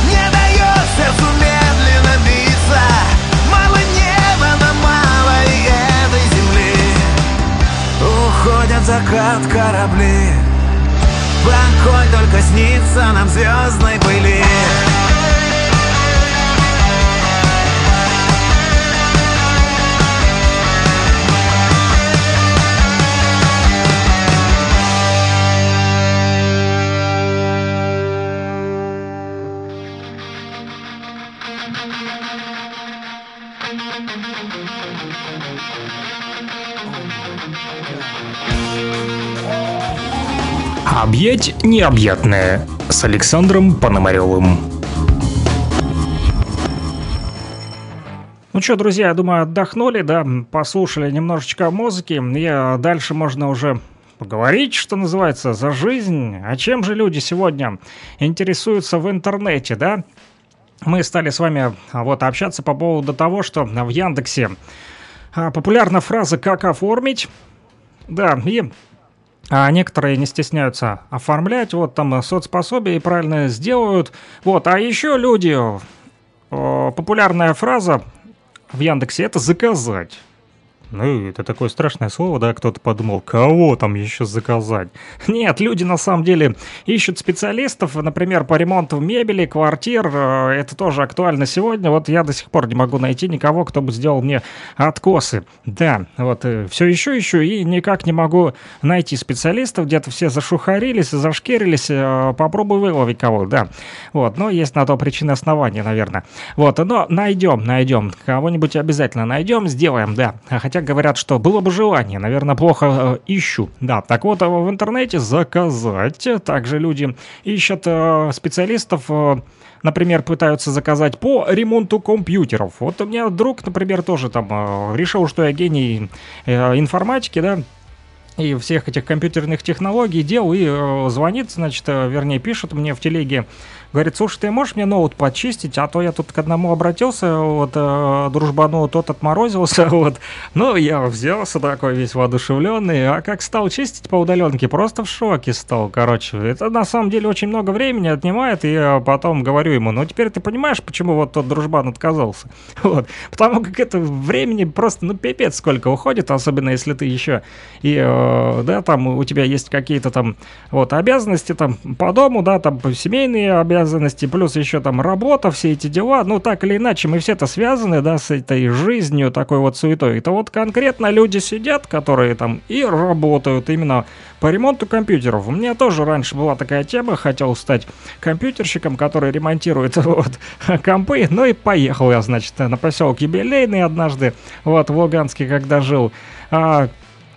не дает сердцу медленно биться. Мало неба, но мало и этой земли. Уходят в закат корабли. Покой только снится нам звездной пыли. «Объять необъятное» с Александром Пономарёвым. Ну что, друзья, я думаю, отдохнули, да, послушали немножечко музыки, и дальше можно уже поговорить, что называется, за жизнь. А чем же люди сегодня интересуются в интернете, да? Мы стали с вами вот общаться по поводу того, что в Яндексе популярна фраза «как оформить», да, и... А некоторые не стесняются оформлять, вот там соцпособие и правильно сделают. Вот, а еще люди, популярная фраза в Яндексе — это «заказать». Ну, это такое страшное слово, да, кто-то подумал, кого там еще заказать? Нет, люди на самом деле ищут специалистов, например, по ремонту мебели, квартир, это тоже актуально сегодня, вот я до сих пор не могу найти никого, кто бы сделал мне откосы, да, вот, все ищу, и никак не могу найти специалистов, где-то все зашухарились, зашкерились, попробуй выловить кого, да, вот, но есть на то причины, основания, наверное, вот, но найдем кого-нибудь обязательно найдем, сделаем, да, хотя хотя говорят, что было бы желание, наверное, плохо ищу. Да, так вот, в интернете заказать. Также люди ищут специалистов, например, пытаются заказать по ремонту компьютеров. Вот у меня друг, например, тоже там решил, что я гений информатики, да, и всех этих компьютерных технологий дел, и звонит, значит, вернее, пишет мне в телеге, говорит: слушай, ты можешь мне ноут почистить, а то я тут к одному обратился, вот, дружбану, тот отморозился, вот. Ну, я взялся такой весь воодушевленный, а как стал чистить по удаленке, просто в шоке стал, короче. Это на самом деле очень много времени отнимает, и я потом говорю ему: ну, теперь ты понимаешь, почему вот тот дружбан отказался, вот. Потому как это времени просто, ну, пипец сколько уходит, особенно если ты еще и... да, там у тебя есть какие-то там вот обязанности там по дому, да, там семейные обязанности, плюс еще там работа, все эти дела, ну так или иначе мы все-то связаны, да, с этой жизнью, такой вот суетой. Это вот конкретно люди сидят, которые там и работают именно по ремонту компьютеров. У меня тоже раньше была такая тема, хотел стать компьютерщиком, который ремонтирует вот компы, ну и поехал я, значит, на поселок Юбилейный однажды, вот в Луганске, когда жил.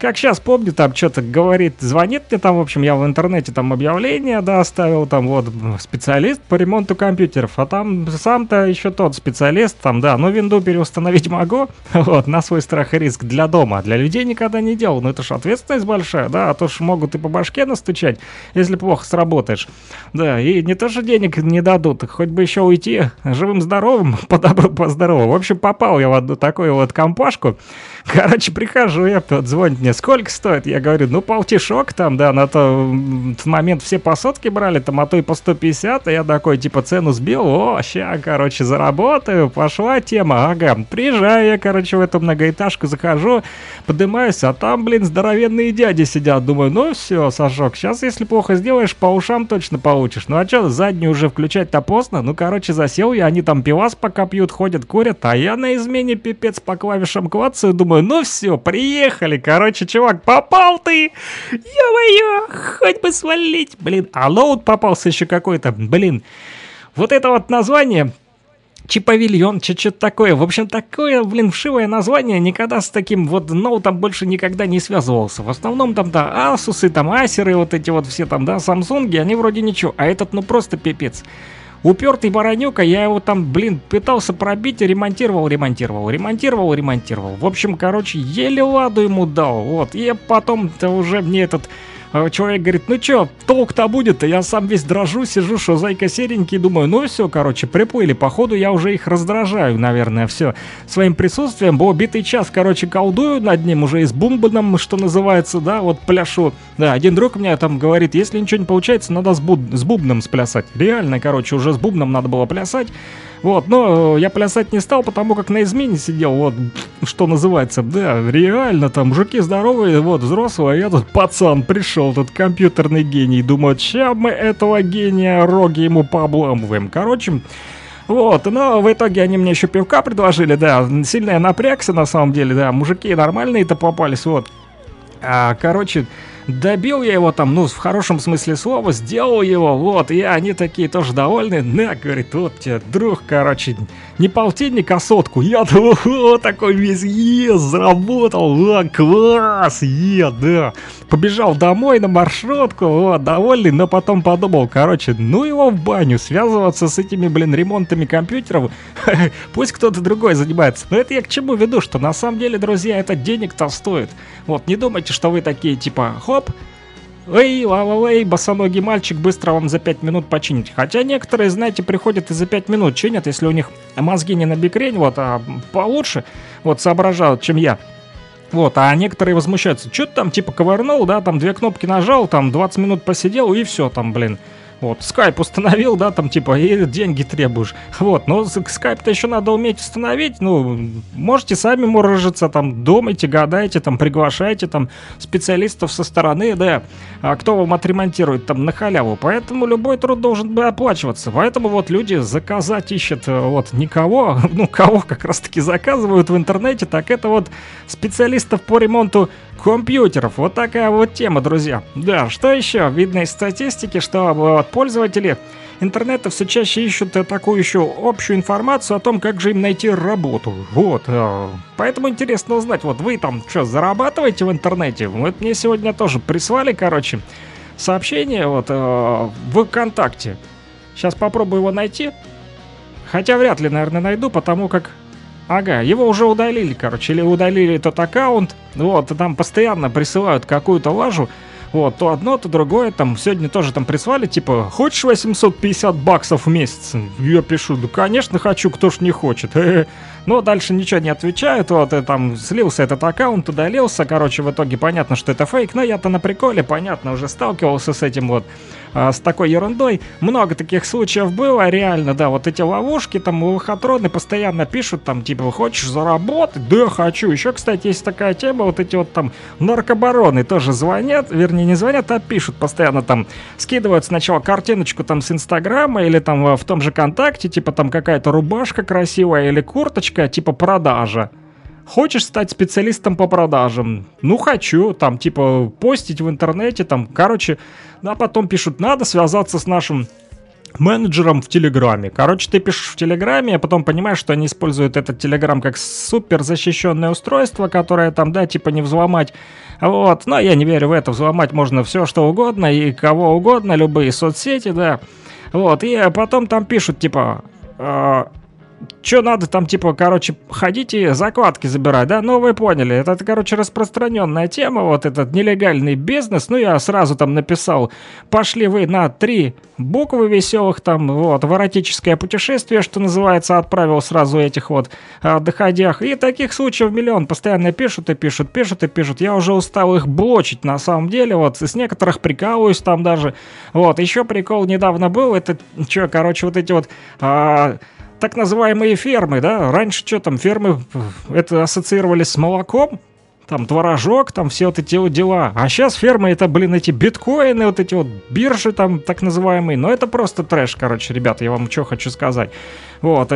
Как сейчас помню, там что-то говорит, звонит мне там, в общем, я в интернете там объявление, да, оставил, там вот специалист по ремонту компьютеров, а там сам-то еще тот специалист, там, да, ну, винду переустановить могу, вот, на свой страх и риск для дома, для людей никогда не делал, ну, это ж ответственность большая, да, а то ж могут и по башке настучать, если плохо сработаешь, да, и не то же денег не дадут, хоть бы еще уйти живым-здоровым, по добру, по здорову. В общем, попал я в одну такую вот компашку, короче, прихожу я, тут звонит мне: сколько стоит? Я говорю: ну, полтишок там, да, на тот момент все по сотке брали, там, а то и по 150, а я такой, типа, цену сбил, о, ща, короче, заработаю, пошла тема, ага. Приезжаю я, короче, в эту многоэтажку, захожу, поднимаюсь, а там, блин, здоровенные дяди сидят, думаю, ну, все, Сашок, сейчас, если плохо сделаешь, по ушам точно получишь, ну, а что, заднюю уже включать-то поздно, ну, короче, засел я, они там пивас пока пьют, ходят, курят, а я на измене, пипец, по клавишам клацаю, думаю, ну, все, приехали, короче, чувак, попал ты! Ё-моё, хоть бы свалить! Блин, а лоуд попался еще какой-то, блин. Вот это вот название... Чиповильон, что-то такое. В общем, такое, блин, вшивое название. Никогда с таким вот ноутом больше никогда не связывался. В основном там, да, асусы, там, асеры, вот эти вот все там, да, самсунги, они вроде ничего. А этот, ну, просто пипец. Упертый баранюка, я его там, блин, пытался пробить и ремонтировал. В общем, короче, еле ладу ему дал, вот. И потом-то уже мне этот человек говорит: ну чё, толк-то будет? Я сам весь дрожу, сижу, что зайка серенький, думаю, ну все, короче, приплыли, походу я уже их раздражаю, наверное, все своим присутствием, бо битый час, короче, колдую над ним, уже и с бумбаном, что называется, да, вот пляшу. Да, один друг у меня там говорит: если ничего не получается, надо с бубном сплясать. Реально, короче, уже с бубном надо было плясать. Вот, но я плясать не стал, потому как на измене сидел, вот, что называется, да, реально, там, мужики здоровые, вот, взрослые, а я тут пацан пришел, тут компьютерный гений, думаю, ща мы этого гения роги ему пообламываем, короче... Вот, но в итоге они мне еще пивка предложили, да, сильно я напрягся, на самом деле, да, мужики нормальные-то попались, вот, короче... Добил я его там, ну, в хорошем смысле слова, сделал его, вот, и они такие тоже довольны. На, говорит, вот тебе, друг, короче, не полтинник, а сотку. Я такой весь, заработал, класс, да. Побежал домой на маршрутку, вот, довольный, но потом подумал, короче, ну его в баню, связываться с этими, блин, ремонтами компьютеров, пусть кто-то другой занимается. Но это я к чему веду, что на самом деле, друзья, это денег-то стоит. Вот, не думайте, что вы такие, типа, хоп, эй, ла-ла-лей, босоногий мальчик быстро вам за 5 минут починить. Хотя некоторые, знаете, приходят и за 5 минут чинят, если у них мозги не на бикрень, вот, а получше, вот, соображают, чем я. Вот, а некоторые возмущаются. Чё-то там, типа, ковырнул, да, там, 2 кнопки нажал, там, 20 минут посидел и все, там, блин. Вот, скайп установил, да, там, типа, и деньги требуешь. Вот, но скайп-то еще надо уметь установить. Ну, можете сами мурыжиться, там, думайте, гадайте, там, приглашайте, там, специалистов со стороны, да. А кто вам отремонтирует, там, на халяву. Поэтому любой труд должен бы оплачиваться. Поэтому вот люди заказать ищут, вот, никого. Ну, кого как раз-таки заказывают в интернете, так это вот специалистов по ремонту компьютеров. Вот такая вот тема, друзья. Да, что еще? Видно из статистики, что вот пользователи интернета все чаще ищут такую еще общую информацию о том, как же им найти работу. Вот. Поэтому интересно узнать, вот вы там что, зарабатываете в интернете? Вот мне сегодня тоже прислали, короче, сообщение вот в ВКонтакте. Сейчас попробую его найти. Хотя вряд ли, наверное, найду, потому как... Ага, его уже удалили, короче, или удалили этот аккаунт. Вот, там постоянно присылают какую-то лажу. Вот, то одно, то другое. Там сегодня тоже там прислали, типа, хочешь $850 в месяц? Я пишу, да, конечно, хочу, кто ж не хочет. Но дальше ничего не отвечают. Вот, и там слился этот аккаунт, удалился. Короче, в итоге понятно, что это фейк. Но я-то на приколе, понятно, уже сталкивался с этим вот, с такой ерундой. Много таких случаев было, реально, да, вот эти ловушки, там, лохотроны постоянно пишут, там, типа, хочешь заработать? Да, хочу. Еще, кстати, есть такая тема, вот эти вот там наркобароны тоже звонят, вернее, не звонят, а пишут постоянно там, скидывают сначала картиночку там с Инстаграма или там в том же ВКонтакте, типа, там какая-то рубашка красивая или курточка, типа, продажа. Хочешь стать специалистом по продажам? Ну, хочу, там, типа, постить в интернете, там, короче. А потом пишут, надо связаться с нашим менеджером в Телеграме. Короче, ты пишешь в Телеграме, а потом понимаешь, что они используют этот Телеграм как суперзащищенное устройство, которое там, да, типа, не взломать. Вот, но я не верю в это, взломать можно все, что угодно и кого угодно, любые соцсети, да. Вот, и потом там пишут, типа... Че надо там, типа, короче, ходить и закладки забирать, да? Ну, вы поняли, это, короче, распространенная тема, вот этот нелегальный бизнес. Ну, я сразу там написал, пошли вы на 3 буквы веселых там, вот, в эротическое путешествие, что называется, отправил сразу этих вот доходях. И таких случаев миллион, постоянно пишут и пишут, пишут и пишут. Я уже устал их блочить, на самом деле, вот, с некоторых прикалываюсь там даже. Вот, еще прикол недавно был, это, че, короче, вот эти вот... так называемые фермы, да, раньше что там, фермы это ассоциировались с молоком, там творожок, там все вот эти вот дела, а сейчас фермы это, блин, эти биткоины, вот эти вот биржи там так называемые, но это просто трэш, короче, ребята, я вам что хочу сказать. Вот,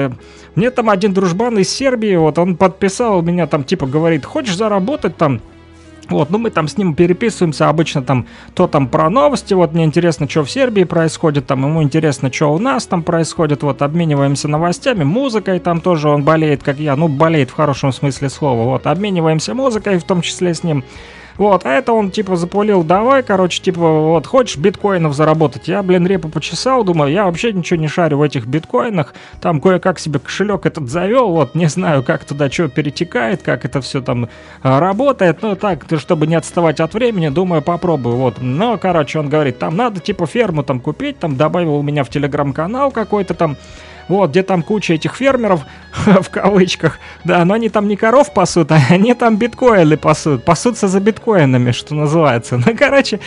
мне там один дружбан из Сербии, вот, он подписал меня там, типа, говорит, хочешь заработать там? Вот, ну мы там с ним переписываемся обычно там, то там про новости, вот мне интересно, что в Сербии происходит, там ему интересно, что у нас там происходит, вот обмениваемся новостями, музыкой там тоже он болеет, как я, ну болеет в хорошем смысле слова, вот, обмениваемся музыкой в том числе с ним. Вот, а это он, типа, запулил, давай, короче, типа, вот, хочешь биткоинов заработать? Я, блин, репу почесал, думаю, я вообще ничего не шарю в этих биткоинах, там кое-как себе кошелек этот завел, вот, не знаю, как туда что перетекает, как это все там работает, ну, так, чтобы не отставать от времени, думаю, попробую, вот. Но, короче, он говорит, там надо, типа, ферму там купить, там, добавил у меня в телеграм-канал какой-то там, вот, где там куча этих фермеров, в кавычках, да, но они там не коров пасут, а они там биткоины пасут, пасутся за биткоинами, что называется, ну, короче,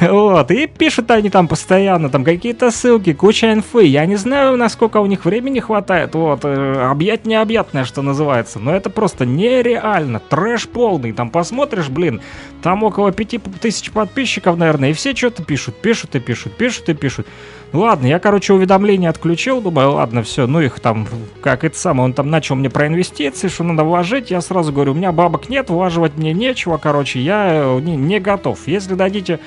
вот, и пишут они там постоянно, там какие-то ссылки, куча инфы, я не знаю, насколько у них времени хватает, вот, объять необъятное, что называется, но это просто нереально, трэш полный, там посмотришь, блин, там около 5000 подписчиков, наверное, и все что-то пишут, пишут и пишут, пишут и пишут. Ладно, я, короче, уведомления отключил, думаю, ладно, все, ну их там, как это самое, он там начал мне про инвестиции, что надо вложить, я сразу говорю, у меня бабок нет, влаживать мне нечего, короче, я не готов. Если дадите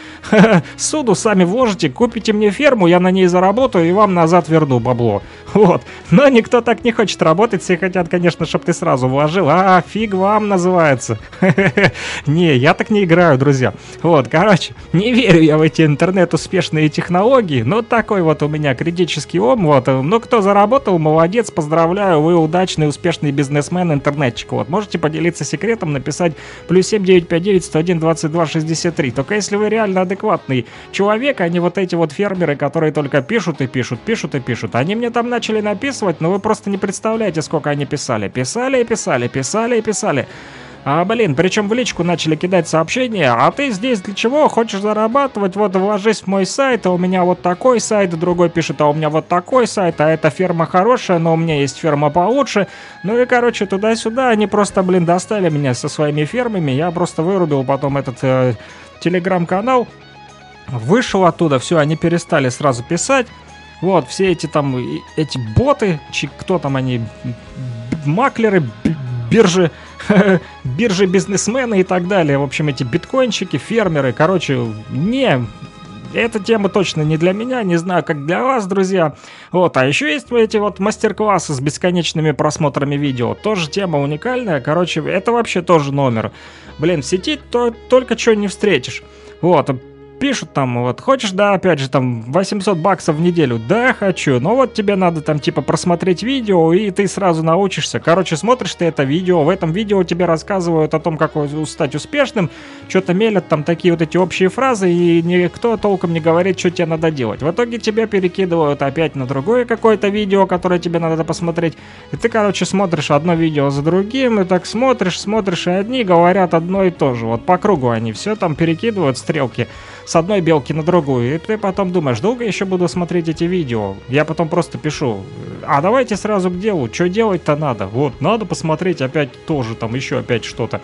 суду, сами вложите, купите мне ферму, я на ней заработаю и вам назад верну бабло, вот. Но никто так не хочет работать, все хотят, конечно, чтобы ты сразу вложил, а фиг вам называется. Не, я так не играю, друзья. Вот, короче, не верю я в эти интернет-успешные технологии, но так вот у меня критический ум, вот, ну кто заработал, молодец, поздравляю, вы удачный, успешный бизнесмен, интернетчик, вот, можете поделиться секретом, написать +7 959 101 22 63, только если вы реально адекватный человек, а не вот эти вот фермеры, которые только пишут и пишут, пишут и пишут, они мне там начали написывать, но вы просто не представляете, сколько они писали, писали и писали, писали и писали. А, блин, причем в личку начали кидать сообщения, а ты здесь для чего? Хочешь зарабатывать? Вот вложись в мой сайт, а у меня вот такой сайт, другой пишет, а у меня вот такой сайт, а эта ферма хорошая, но у меня есть ферма получше. Ну и, короче, туда-сюда, они просто, блин, достали меня со своими фермами, я просто вырубил потом этот телеграм-канал, вышел оттуда, все, они перестали сразу писать, вот, все эти там, эти боты, кто там они, маклеры, биржи, биржи, бизнесмены и так далее. В общем, эти биткоинщики, фермеры, короче, не... Эта тема точно не для меня, не знаю, как для вас, друзья. Вот, а еще есть эти вот мастер-классы с бесконечными просмотрами видео. Тоже тема уникальная, короче, это вообще тоже номер. Блин, в сети только чего не встретишь. Вот, пишут там, вот, хочешь, да, опять же, там, 800 баксов в неделю, да, хочу, но вот тебе надо там, типа, просмотреть видео, и ты сразу научишься, короче, смотришь ты это видео, в этом видео тебе рассказывают о том, как стать успешным, что-то мелят там такие вот эти общие фразы, и никто толком не говорит, что тебе надо делать, в итоге тебя перекидывают опять на другое какое-то видео, которое тебе надо посмотреть, и ты, короче, смотришь одно видео за другим, и так смотришь, и одни говорят одно и то же, вот по кругу они все там перекидывают стрелки, с одной белки на другую, и ты потом думаешь, долго еще буду смотреть эти видео. Я потом просто пишу, а давайте сразу к делу, что делать-то надо. Вот, надо посмотреть опять тоже там еще опять что-то.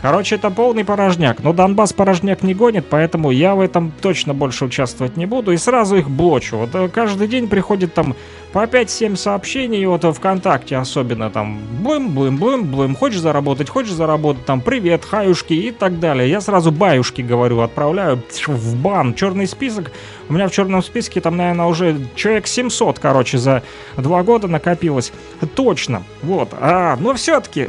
Короче, это полный порожняк, но Донбасс порожняк не гонит, поэтому я в этом точно больше участвовать не буду, и сразу их блочу. Вот каждый день приходит там по 5-7 сообщений, вот ВКонтакте особенно там, блым-блым-блым-блым, хочешь заработать, там, привет, хаюшки и так далее. Я сразу баюшки говорю, отправляю в бан, черный список. У меня в черном списке там, наверное, уже человек 700, короче, за 2 года накопилось. Точно, вот, но все-таки...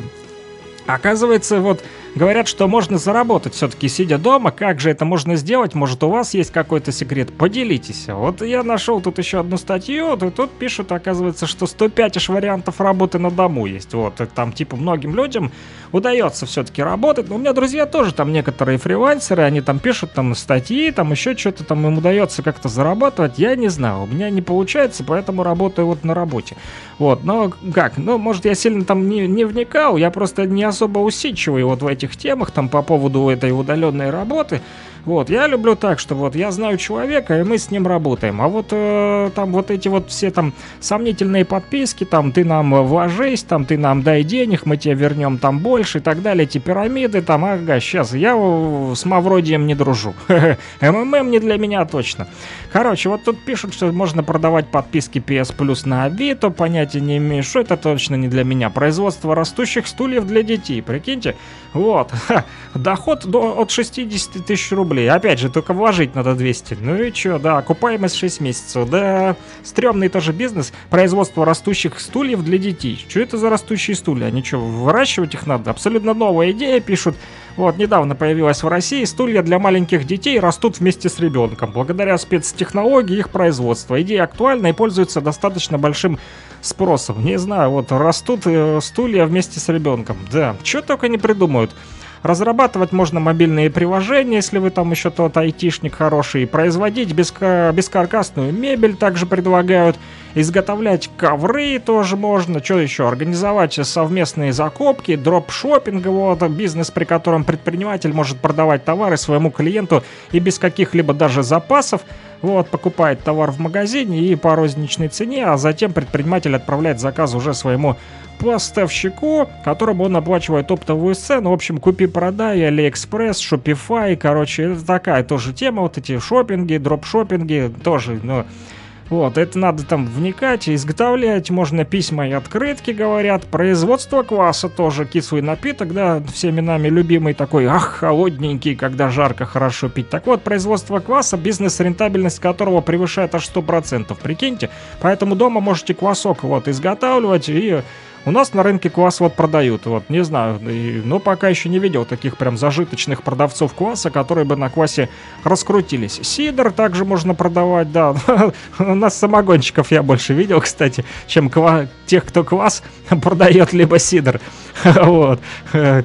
Оказывается, вот говорят, что можно заработать все-таки сидя дома. Как же это можно сделать? Может, у вас есть какой-то секрет? Поделитесь. Вот я нашел тут еще одну статью, и тут пишут, оказывается, что 105 вариантов работы на дому есть. Вот, там типа многим людям удается все-таки работать. Но у меня друзья тоже там некоторые фрилансеры, они там пишут там статьи, там еще что-то там им удается как-то зарабатывать. Я не знаю, у меня не получается, поэтому работаю вот на работе. Вот, но как? Ну, может, я сильно там не вникал, я просто не особо усидчивый вот в этих темах там по поводу этой удаленной работы. Вот, я люблю так, что вот я знаю человека, и мы с ним работаем. А вот там вот эти вот все там сомнительные подписки, там ты нам вложись, там ты нам дай денег, мы тебе вернем там больше и так далее, эти пирамиды там, ага, сейчас я с Мавродием не дружу. МММ не для меня точно. Короче, вот тут пишут, что можно продавать подписки PS Plus на Авито, понятия не имею, что это точно не для меня. Производство растущих стульев для детей, прикиньте, вот, доход от 60 тысяч рублей. Опять же, только вложить надо 200. Ну и чё, да, окупаемость 6 месяцев. Да, стрёмный тоже бизнес. Производство растущих стульев для детей. Что это за растущие стулья? Они чё, выращивать их надо? Абсолютно новая идея, пишут. Вот, недавно появилась в России. Стулья для маленьких детей растут вместе с ребенком. Благодаря спецтехнологии их производства. Идея актуальна и пользуется достаточно большим спросом. Не знаю, вот растут стулья вместе с ребенком. Да, чё только не придумают. Разрабатывать можно мобильные приложения, если вы там еще тот айтишник хороший. Производить бескаркасную мебель также предлагают. Изготовлять ковры тоже можно. Что еще? Организовать совместные закупки, дропшоппинг, вот, бизнес, при котором предприниматель может продавать товары своему клиенту и без каких-либо даже запасов. Вот, покупает товар в магазине и по розничной цене, а затем предприниматель отправляет заказ уже своему поставщику, которому он оплачивает оптовую цену. В общем, купи-продай, Алиэкспресс, Шопифай, короче, это такая тоже тема, вот эти шопинги, дропшопинги, тоже, ну... Вот, это надо там вникать, изготовлять можно письма и открытки, говорят. Производство кваса тоже, кислый напиток, да, всеми нами любимый такой, ах, холодненький, когда жарко, хорошо пить. Так вот, производство кваса, бизнес-рентабельность которого превышает аж 100%, прикиньте. Поэтому дома можете квасок вот изготавливать, и у нас на рынке квас вот продают, вот, не знаю, но пока еще не видел таких прям зажиточных продавцов кваса, которые бы на квасе раскрутились. Сидр также можно продавать, да, у нас самогонщиков я больше видел, кстати, чем тех, кто квас продает, либо сидр, вот,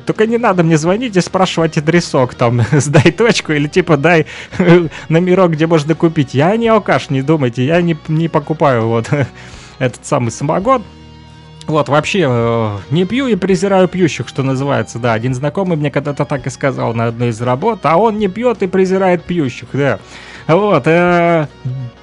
только не надо мне звонить и спрашивать адресок, там, сдай точку или типа дай номерок, где можно купить, я не алкаш, не думайте, я не покупаю вот этот самый самогон. Вот, вообще, не пью и презираю пьющих, что называется, да. Один знакомый мне когда-то так и сказал на одной из работ, а он не пьет и презирает пьющих, да. Вот,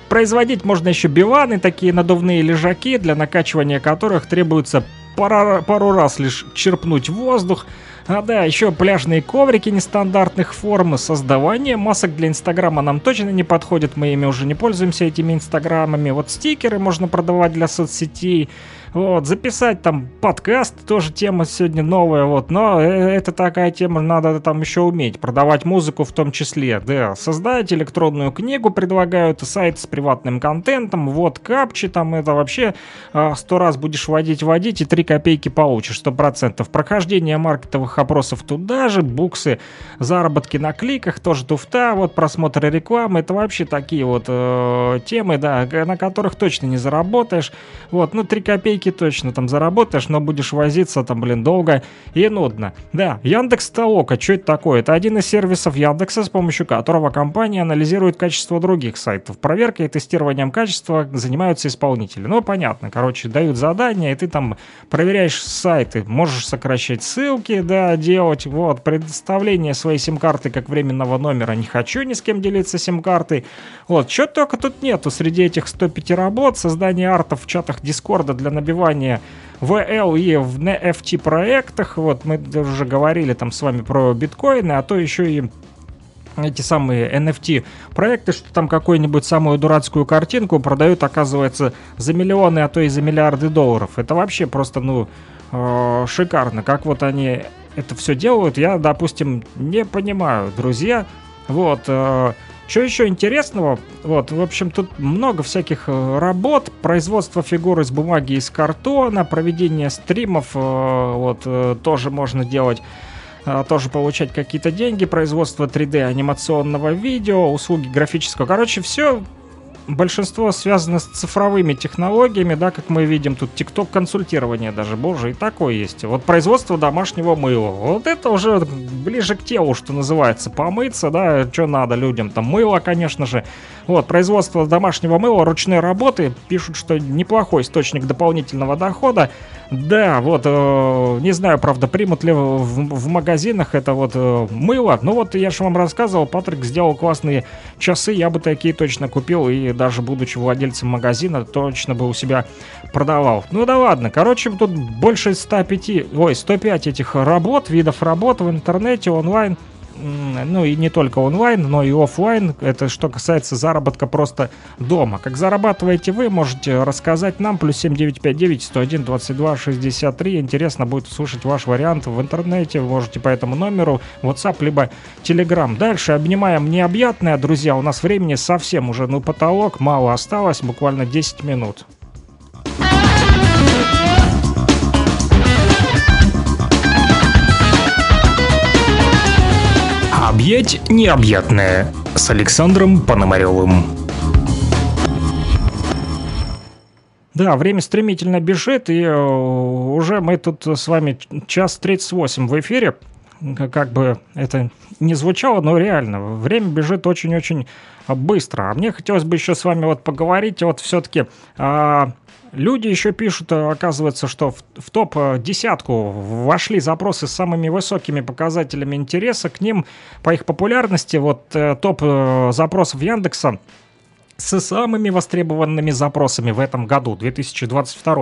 производить можно еще биваны, такие надувные лежаки, для накачивания которых требуется пару раз лишь черпнуть воздух. А да, еще пляжные коврики нестандартных форм, создавание масок для Инстаграма нам точно не подходит, мы ими уже не пользуемся, этими Инстаграмами. Вот стикеры можно продавать для соцсетей, вот, записать там подкаст, тоже тема сегодня новая, вот, но это такая тема, надо там еще уметь, продавать музыку в том числе, да, создать электронную книгу предлагают, сайт с приватным контентом, вот, капчи там, это вообще 100 раз будешь водить, и 3 копейки получишь, 100%, прохождение маркетовых опросов туда же, буксы, заработки на кликах, тоже туфта, вот, просмотры рекламы, это вообще такие вот темы, да, на которых точно не заработаешь, вот, ну, 3 копейки точно там заработаешь, но будешь возиться там, блин, долго и нудно. Да, Яндекс.Толока, что это такое? Это один из сервисов Яндекса, с помощью которого компания анализирует качество других сайтов. Проверкой и тестированием качества занимаются исполнители. Ну, понятно, короче, дают задания, и ты там проверяешь сайты, можешь сокращать ссылки, да, делать, вот, предоставление своей сим-карты как временного номера, не хочу ни с кем делиться сим-картой, вот, чё только тут нету среди этих 105 работ, создание артов в чатах Дискорда для набивания ВЛ и в NFT проектах. Вот мы уже говорили там с вами про биткоины, а то еще и эти самые NFT проекты, что там какую-нибудь самую дурацкую картинку продают, оказывается, за миллионы, а то и за миллиарды долларов. Это вообще просто, ну, шикарно. Как вот они это все делают, я, допустим, не понимаю, друзья. Вот, что еще интересного? Вот, в общем, тут много всяких работ. Производство фигур из бумаги, из картона, проведение стримов, вот, тоже можно делать, тоже получать какие-то деньги, производство 3D анимационного видео, услуги графического. Короче, все, большинство связано с цифровыми технологиями, да, как мы видим, тут TikTok-консультирование даже, боже, и такое есть. Вот производство домашнего мыла, вот это уже ближе к телу, что называется, помыться, да, что надо людям, там мыло, конечно же. Вот, производство домашнего мыла, ручной работы, пишут, что неплохой источник дополнительного дохода. Да, вот, не знаю, правда, примут ли в магазинах это вот мыло. Ну вот, я же вам рассказывал, Патрик сделал классные часы, я бы такие точно купил, и даже будучи владельцем магазина, точно бы у себя продавал. Ну да ладно, короче, тут больше 105 этих работ, видов работ в интернете, онлайн. Ну и не только онлайн, но и офлайн. Это что касается заработка просто дома. Как зарабатываете вы, можете рассказать нам. +7 959 101 22 63. Интересно будет услышать ваш вариант в интернете. Вы можете по этому номеру WhatsApp либо Telegram. Дальше обнимаем необъятное, друзья. У нас времени совсем уже, ну, потолок. Мало осталось, буквально 10 минут. «Объять необъятное» с Александром Пономарёвым. Да, время стремительно бежит, и уже мы тут с вами 1:38 в эфире. Как бы это ни звучало, но реально, время бежит очень-очень быстро. А мне хотелось бы еще с вами вот поговорить, вот все-таки... Люди еще пишут, оказывается, что в топ-10 вошли запросы с самыми высокими показателями интереса к ним по их популярности. Вот топ запросов Яндекса с самыми востребованными запросами в этом году, 2022.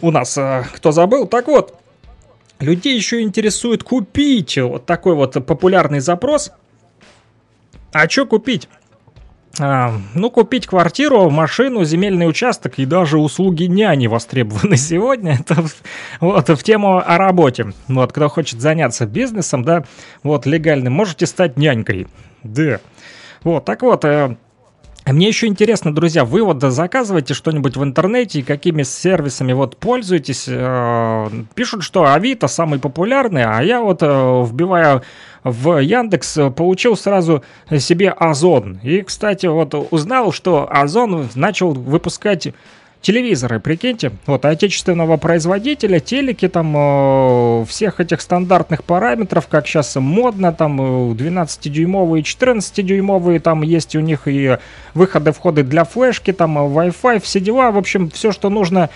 У нас, кто забыл, так вот, людей еще интересует купить. Вот такой вот популярный запрос. А что купить? Ну, купить квартиру, машину, земельный участок и даже услуги няни востребованы сегодня. Это вот в тему о работе. Вот, кто хочет заняться бизнесом, да, вот, легальным, можете стать нянькой. Да. Вот, так вот... Мне еще интересно, друзья, вы вот заказываете что-нибудь в интернете и какими сервисами вот пользуетесь? Пишут, что Авито самый популярный, а я вот, вбивая в Яндекс, получил сразу себе Озон. И, кстати, вот узнал, что Озон начал выпускать телевизоры, прикиньте, вот, отечественного производителя, телеки там, всех этих стандартных параметров, как сейчас модно, там, 12-дюймовые, 14-дюймовые, там есть у них и выходы-входы для флешки, там, Wi-Fi, все дела, в общем, все, что нужно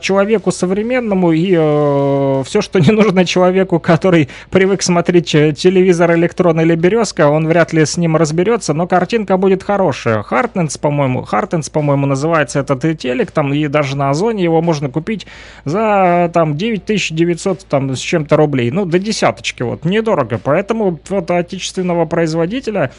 человеку современному и все, что не нужно человеку, который привык смотреть телевизор «Электрон» или «Березка», он вряд ли с ним разберется, но картинка будет хорошая. Hartens, по-моему, называется этот телек, там, и даже на Озоне его можно купить за там 9900 там, с чем-то рублей, ну до десяточки, вот, недорого, поэтому вот отечественного производителя...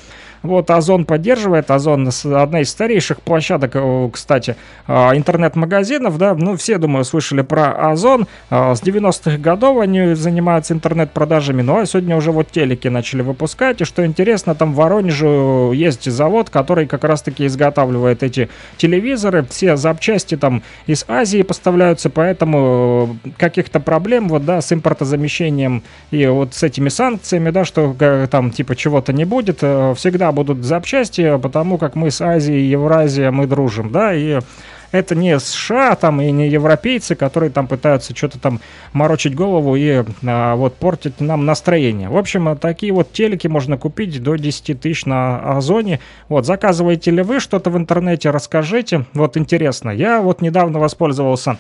Вот Озон поддерживает, Озон одна из старейших площадок, кстати, интернет-магазинов, да, ну все, думаю, слышали про Озон, с 90-х годов они занимаются интернет-продажами, ну а сегодня уже вот телеки начали выпускать, и что интересно, там в Воронеже есть завод, который как раз-таки изготавливает эти телевизоры, все запчасти там из Азии поставляются, поэтому каких-то проблем вот, да, с импортозамещением и вот с этими санкциями, да, что там типа чего-то не будет, всегда будут запчасти, потому как мы с Азией и Евразией мы дружим, да, и это не США там и не европейцы, которые там пытаются что-то там морочить голову и вот портить нам настроение. В общем, такие вот телеки можно купить до 10 тысяч на Озоне. Вот, заказываете ли вы что-то в интернете, расскажите, вот интересно. Я вот недавно воспользовался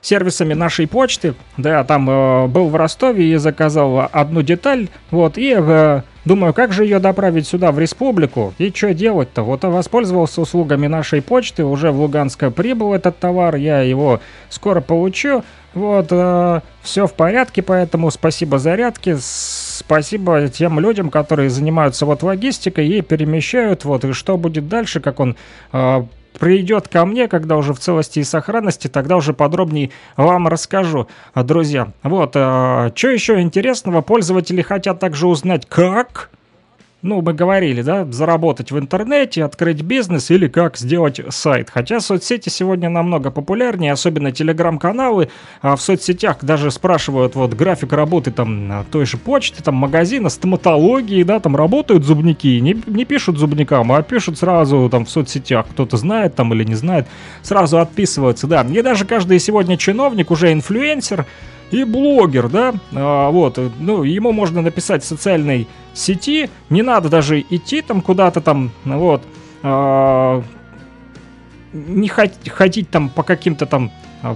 сервисами нашей почты, да, там был в Ростове и заказал одну деталь, вот, и... Думаю, как же ее доправить сюда, в республику? И что делать-то? Вот я воспользовался услугами нашей почты, уже в Луганск прибыл этот товар, я его скоро получу. Вот, все в порядке, поэтому спасибо зарядке, спасибо тем людям, которые занимаются вот логистикой и перемещают, вот, и что будет дальше, как он... придет ко мне, когда уже в целости и сохранности, тогда уже подробнее вам расскажу, друзья. Вот, что еще интересного, пользователи хотят также узнать, как, ну, мы говорили, да, заработать в интернете, открыть бизнес или как сделать сайт. Хотя соцсети сегодня намного популярнее, особенно телеграм-каналы, а в соцсетях даже спрашивают вот график работы там той же почты, там магазина, стоматологии, да, там работают зубники, не пишут зубникам, а пишут сразу там в соцсетях, кто-то знает там или не знает, сразу отписываются, да. И даже каждый сегодня чиновник уже инфлюенсер и блогер, да, вот, ну, ему можно написать в социальной сети, не надо даже идти там куда-то там, вот, не ходить там по каким-то там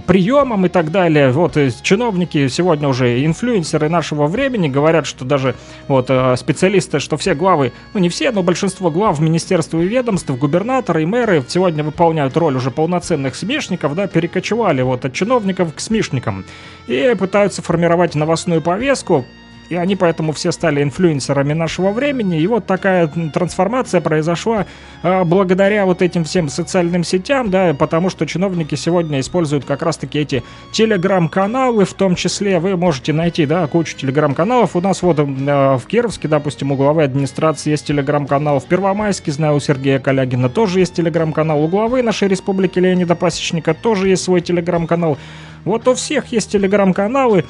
приемам и так далее. Вот, чиновники сегодня уже инфлюенсеры нашего времени говорят, что даже вот специалисты, что все главы, ну не все, но большинство глав министерств и ведомств, губернаторы и мэры сегодня выполняют роль уже полноценных смешников, да, перекочевали вот от чиновников к смешникам и пытаются формировать новостную повестку. И они поэтому все стали инфлюенсерами нашего времени. И вот такая трансформация произошла благодаря вот этим всем социальным сетям, да, потому что чиновники сегодня используют как раз-таки эти телеграм-каналы, в том числе вы можете найти, да, кучу телеграм-каналов. У нас вот в Кировске, допустим, у главы администрации есть телеграм-канал, в Первомайске, знаю, у Сергея Калягина тоже есть телеграм-канал, у главы нашей республики Леонида Пасечника тоже есть свой телеграм-канал. Вот у всех есть телеграм-каналы,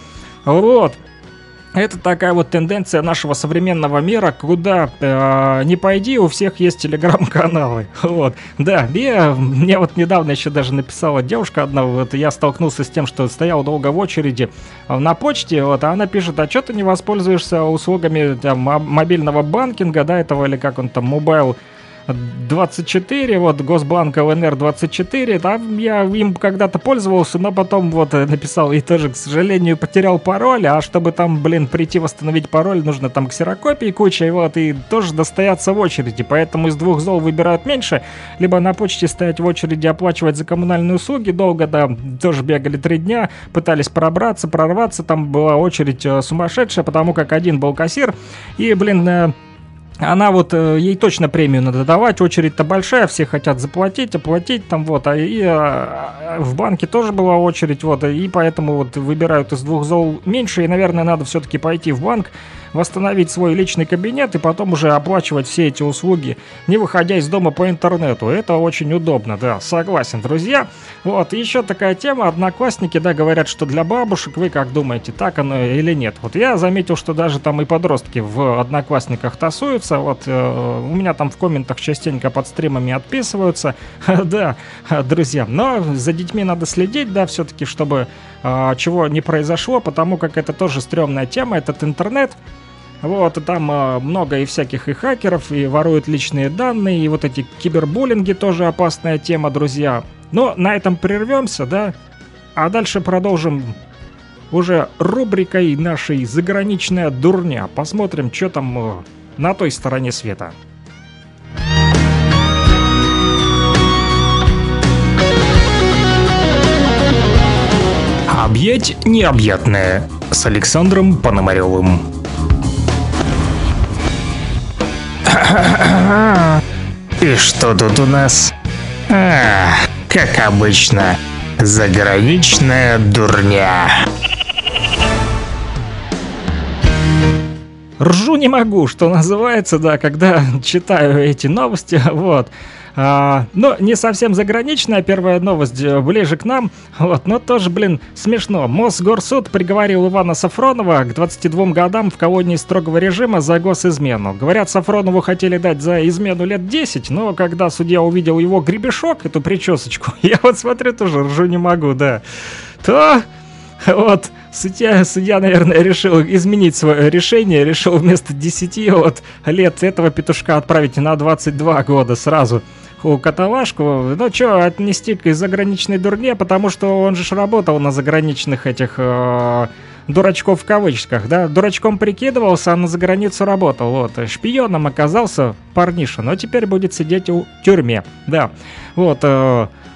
вот. Это такая вот тенденция нашего современного мира, куда не пойди, у всех есть телеграм-каналы. Вот, да, мне вот недавно еще даже написала девушка одна, вот я столкнулся с тем, что стоял долго в очереди на почте, вот, а она пишет, а что ты не воспользуешься услугами там, мобильного банкинга, да, этого, или как он там, мобайл 24, вот, Госбанк ЛНР 24, там я им когда-то пользовался, но потом вот написал и тоже, к сожалению, потерял пароль, а чтобы там, блин, прийти восстановить пароль, нужно там ксерокопии куча, и вот, и тоже достояться в очереди, поэтому из двух зол выбирают меньше, либо на почте стоять в очереди, оплачивать за коммунальные услуги, долго, да, тоже бегали 3 дня, пытались пробраться, прорваться, там была очередь сумасшедшая, потому как один был кассир, и, блин, она вот, ей точно премию надо давать, очередь-то большая, все хотят заплатить, оплатить там вот, а в банке тоже была очередь, вот, и поэтому вот выбирают из двух зол меньше, и, наверное, надо все-таки пойти в банк, восстановить свой личный кабинет и потом уже оплачивать все эти услуги, не выходя из дома по интернету. Это очень удобно, да, согласен, друзья. Вот, еще такая тема, одноклассники, да, говорят, что для бабушек, вы как думаете, так оно или нет? Вот я заметил, что даже там и подростки в одноклассниках тасуют. Вот у меня там в комментах частенько под стримами отписываются. Да, друзья, но за детьми надо следить, да, все-таки, чтобы чего не произошло, потому как это тоже стрёмная тема, этот интернет. Вот, там много и всяких и хакеров, и воруют личные данные, и вот эти кибербуллинги тоже опасная тема, друзья. Но на этом прервемся, да, а дальше продолжим уже рубрикой нашей «Заграничная дурня». Посмотрим, что там... на той стороне света. объять необъятное с Александром Пономарёвым. И что тут у нас? Как обычно, заграничная дурня. Ржу не могу, что называется, да, когда читаю эти новости, вот. Но не совсем заграничная первая новость, ближе к нам, вот, но тоже, блин, смешно. Мосгорсуд приговорил Ивана Сафронова к 22 годам в колонии строгого режима за госизмену. Говорят, Сафронову хотели дать за измену лет 10, но когда судья увидел его гребешок, эту причесочку, я вот смотрю, тоже ржу не могу, да, то... Вот, судья, наверное, решил изменить свое решение, решил вместо 10 вот, лет этого петушка отправить на 22 года сразу у каталашку. Ну что, отнести к заграничной дурне, потому что он же работал на заграничных этих дурачков в кавычках, да? Дурачком прикидывался, а на заграницу работал, вот. Шпионом оказался парниша, но теперь будет сидеть в тюрьме, да. Вот,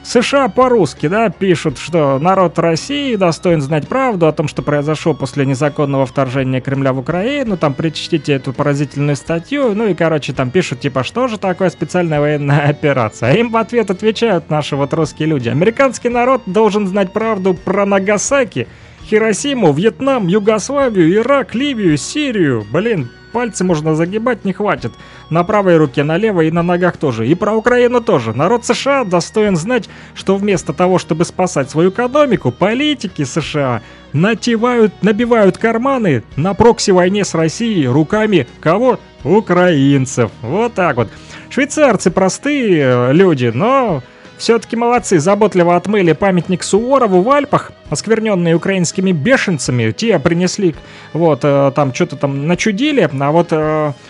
США по-русски, да, пишут, что народ России достоин знать правду о том, что произошло после незаконного вторжения Кремля в Украину, там прочтите эту поразительную статью, ну и, короче, там пишут, типа, что же такое специальная военная операция? А им в ответ отвечают наши вот русские люди. Американский народ должен знать правду про Нагасаки, Хиросиму, Вьетнам, Югославию, Ирак, Ливию, Сирию, блин. Пальцы можно загибать, не хватит. На правой руке, на левой и на ногах тоже. И про Украину тоже. Народ США достоин знать, что вместо того, чтобы спасать свою экономику, политики США набивают карманы на прокси-войне с Россией руками кого? Украинцев. Вот так вот. Швейцарцы простые люди, но... Все-таки молодцы, заботливо отмыли памятник Суворову в Альпах, оскверненные украинскими бешенцами, те принесли, вот, там что-то там начудили, а вот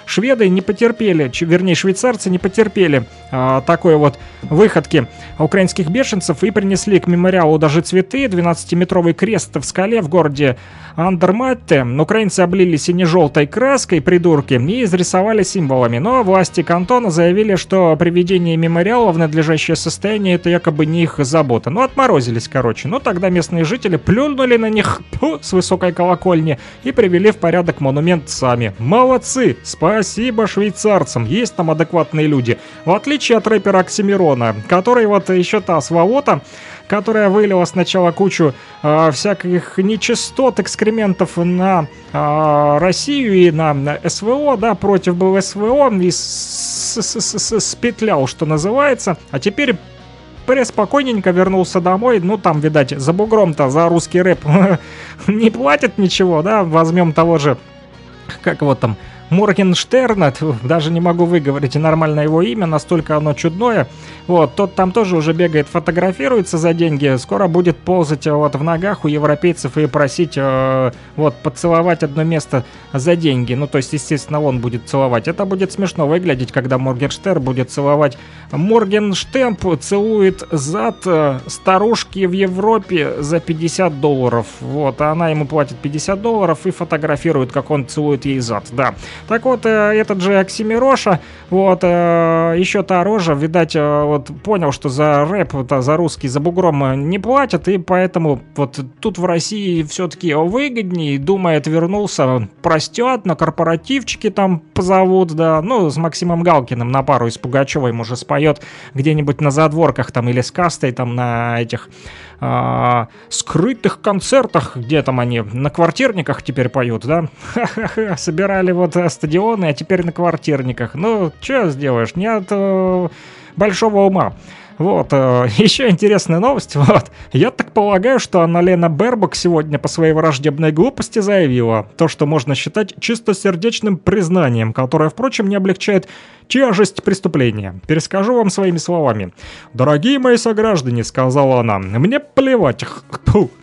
шведы не потерпели, вернее, швейцарцы не потерпели такой вот выходки украинских бешенцев и принесли к мемориалу даже цветы, 12-метровый крест в скале в городе Андерматте. Украинцы облили сине-желтой краской, придурки, и изрисовали символами, но власти кантона заявили, что приведение мемориала в надлежащее состояние это якобы не их забота. Ну, отморозились, короче. Ну, тогда местные жители плюнули на них с высокой колокольни и привели в порядок монумент сами. Молодцы! Спасибо швейцарцам! Есть там адекватные люди. В отличие от рэпера Оксимирона, который вот еще та сволота, которая вылила сначала кучу всяких нечистот, экскрементов на Россию и на СВО, да, против был СВО и спетлял, что называется, а теперь преспокойненько вернулся домой, ну там, видать, за бугром-то за русский рэп не платят ничего, да, возьмем того же, как вот там, Моргенштерна, даже не могу выговорить нормально его имя, настолько оно чудное. Вот, тот там тоже уже бегает, фотографируется за деньги, скоро будет ползать вот в ногах у европейцев и просить вот поцеловать одно место за деньги. Ну, то есть, естественно, он будет целовать. Это будет смешно выглядеть, когда Моргенштерн будет целовать. Моргенштемп целует зад старушки в Европе за $50. Вот, а она ему платит $50 и фотографирует, как он целует ей зад, да. Так вот, этот же Оксимироша, вот, еще та рожа, видать, вот, понял, что за рэп, за русский, за бугром не платят, и поэтому вот тут в России все-таки выгоднее, думает, вернулся, простят, на корпоративчики там позовут, да, ну, с Максимом Галкиным на пару, и с Пугачевым уже споет где-нибудь на задворках там, или с Кастой там на этих скрытых концертах, где там они на квартирниках теперь поют, да, ха-ха-ха, собирали вот стадионы, а теперь на квартирниках. Ну, что сделаешь? Не от большого ума. Вот, еще интересная новость, вот. Я так полагаю, что Анна-Лена Бербок сегодня по своей враждебной глупости заявила то, что можно считать чистосердечным признанием, которое, впрочем, не облегчает тяжесть преступления. Перескажу вам своими словами. «Дорогие мои сограждане», — сказала она, — «мне плевать,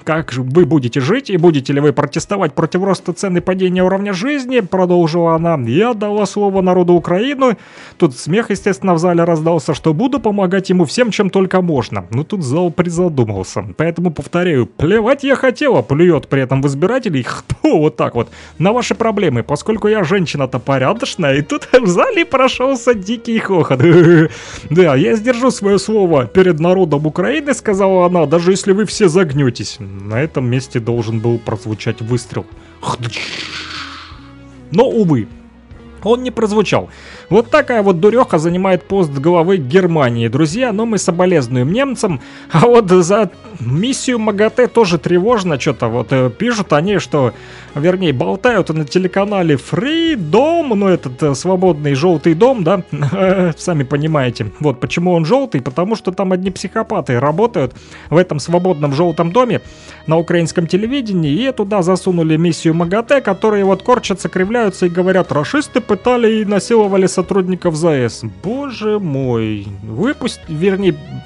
как же вы будете жить и будете ли вы протестовать против роста цен и падения уровня жизни», — продолжила она. «Я дала слово народу Украины», — тут смех, естественно, в зале раздался, — «что буду помогать ему всем всем, чем только можно. Но тут зал призадумался. Поэтому повторяю, плевать я хотела, плюет при этом в избирателей. Кто вот так вот? На ваши проблемы, поскольку я женщина-то порядочная. И тут в зале прошелся дикий хохот. Да, я сдержу свое слово перед народом Украины, сказала она, даже если вы все загнетесь. На этом месте должен был прозвучать выстрел. Но, увы, он не прозвучал. Вот такая вот дуреха занимает пост главы Германии, друзья, но мы соболезнуем немцам. А вот за миссию МАГАТЭ тоже тревожно что-то. Вот пишут они, что, вернее, болтают на телеканале Freedom, ну этот свободный желтый дом, да, сами понимаете. Вот почему он желтый, потому что там одни психопаты работают в этом свободном желтом доме на украинском телевидении, и туда засунули миссию МАГАТЭ, которые вот корчатся, кривляются и говорят, рашисты пытали и насиловали сотрудников ЗАЭС. Боже мой.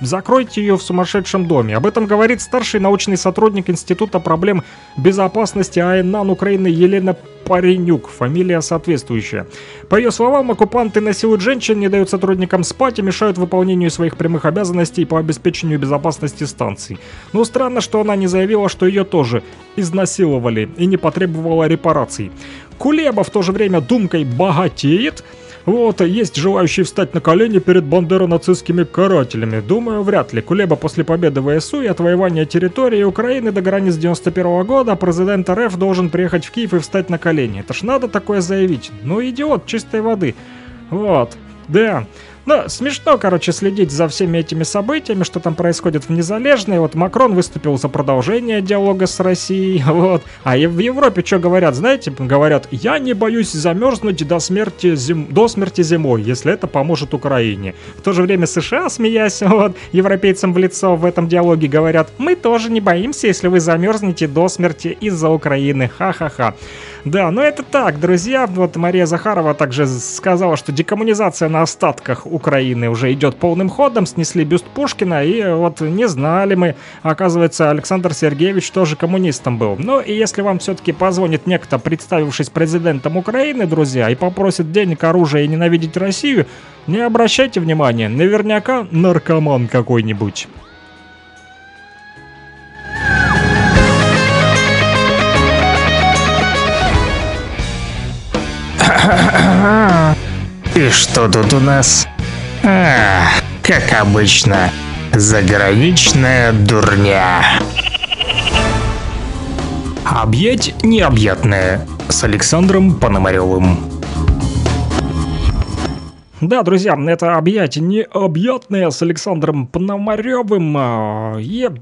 Закройте ее в сумасшедшем доме. Об этом говорит старший научный сотрудник Института проблем безопасности АНН Украины Елена Паренюк. Фамилия соответствующая. По ее словам, оккупанты насилуют женщин, не дают сотрудникам спать и мешают выполнению своих прямых обязанностей по обеспечению безопасности станций. Но странно, что она не заявила, что ее тоже изнасиловали и не потребовала репараций. Кулеба в то же время думкой богатеет. Вот, есть желающие встать на колени перед бандеро-нацистскими карателями. Думаю, вряд ли. Кулеба после победы ВСУ и отвоевания территории Украины до границ 91 года президент РФ должен приехать в Киев и встать на колени. Это ж надо такое заявить. Ну, идиот чистой воды. Вот, да. Ну, смешно, короче, следить за всеми этими событиями, что там происходит в Незалежной. Вот Макрон выступил за продолжение диалога с Россией, вот. А в Европе что говорят, знаете? Говорят, я не боюсь замерзнуть до смерти зимой, если это поможет Украине. В то же время США, смеясь, вот, европейцам в лицо в этом диалоге говорят, мы тоже не боимся, если вы замерзнете до смерти из-за Украины, ха-ха-ха. Да, ну это так, друзья, вот Мария Захарова также сказала, что декоммунизация на остатках Украины уже идет полным ходом, снесли бюст Пушкина, и вот не знали мы, оказывается, Александр Сергеевич тоже коммунистом был. Ну и если вам все-таки позвонит некто, представившись президентом Украины, друзья, и попросит денег, оружия и ненавидеть Россию, не обращайте внимания, наверняка наркоман какой-нибудь. И что тут у нас? Как обычно, заграничная дурня. Объять необъятное с Александром Пономарёвым. Да, друзья, это «Объятие необъятное» с Александром Пономарёвым. Я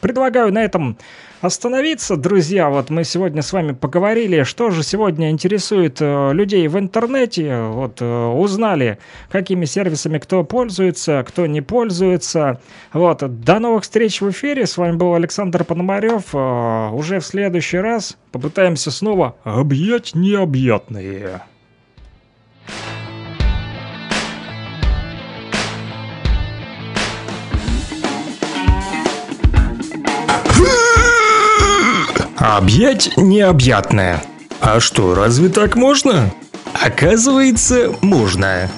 предлагаю на этом остановиться, друзья. Вот мы сегодня с вами поговорили, что же сегодня интересует людей в интернете. Вот узнали, какими сервисами кто пользуется, кто не пользуется. Вот, до новых встреч в эфире. С вами был Александр Пономарёв. Уже в следующий раз попытаемся снова «Объять необъятное». Объять необъятное. А что, разве так можно? Оказывается, можно.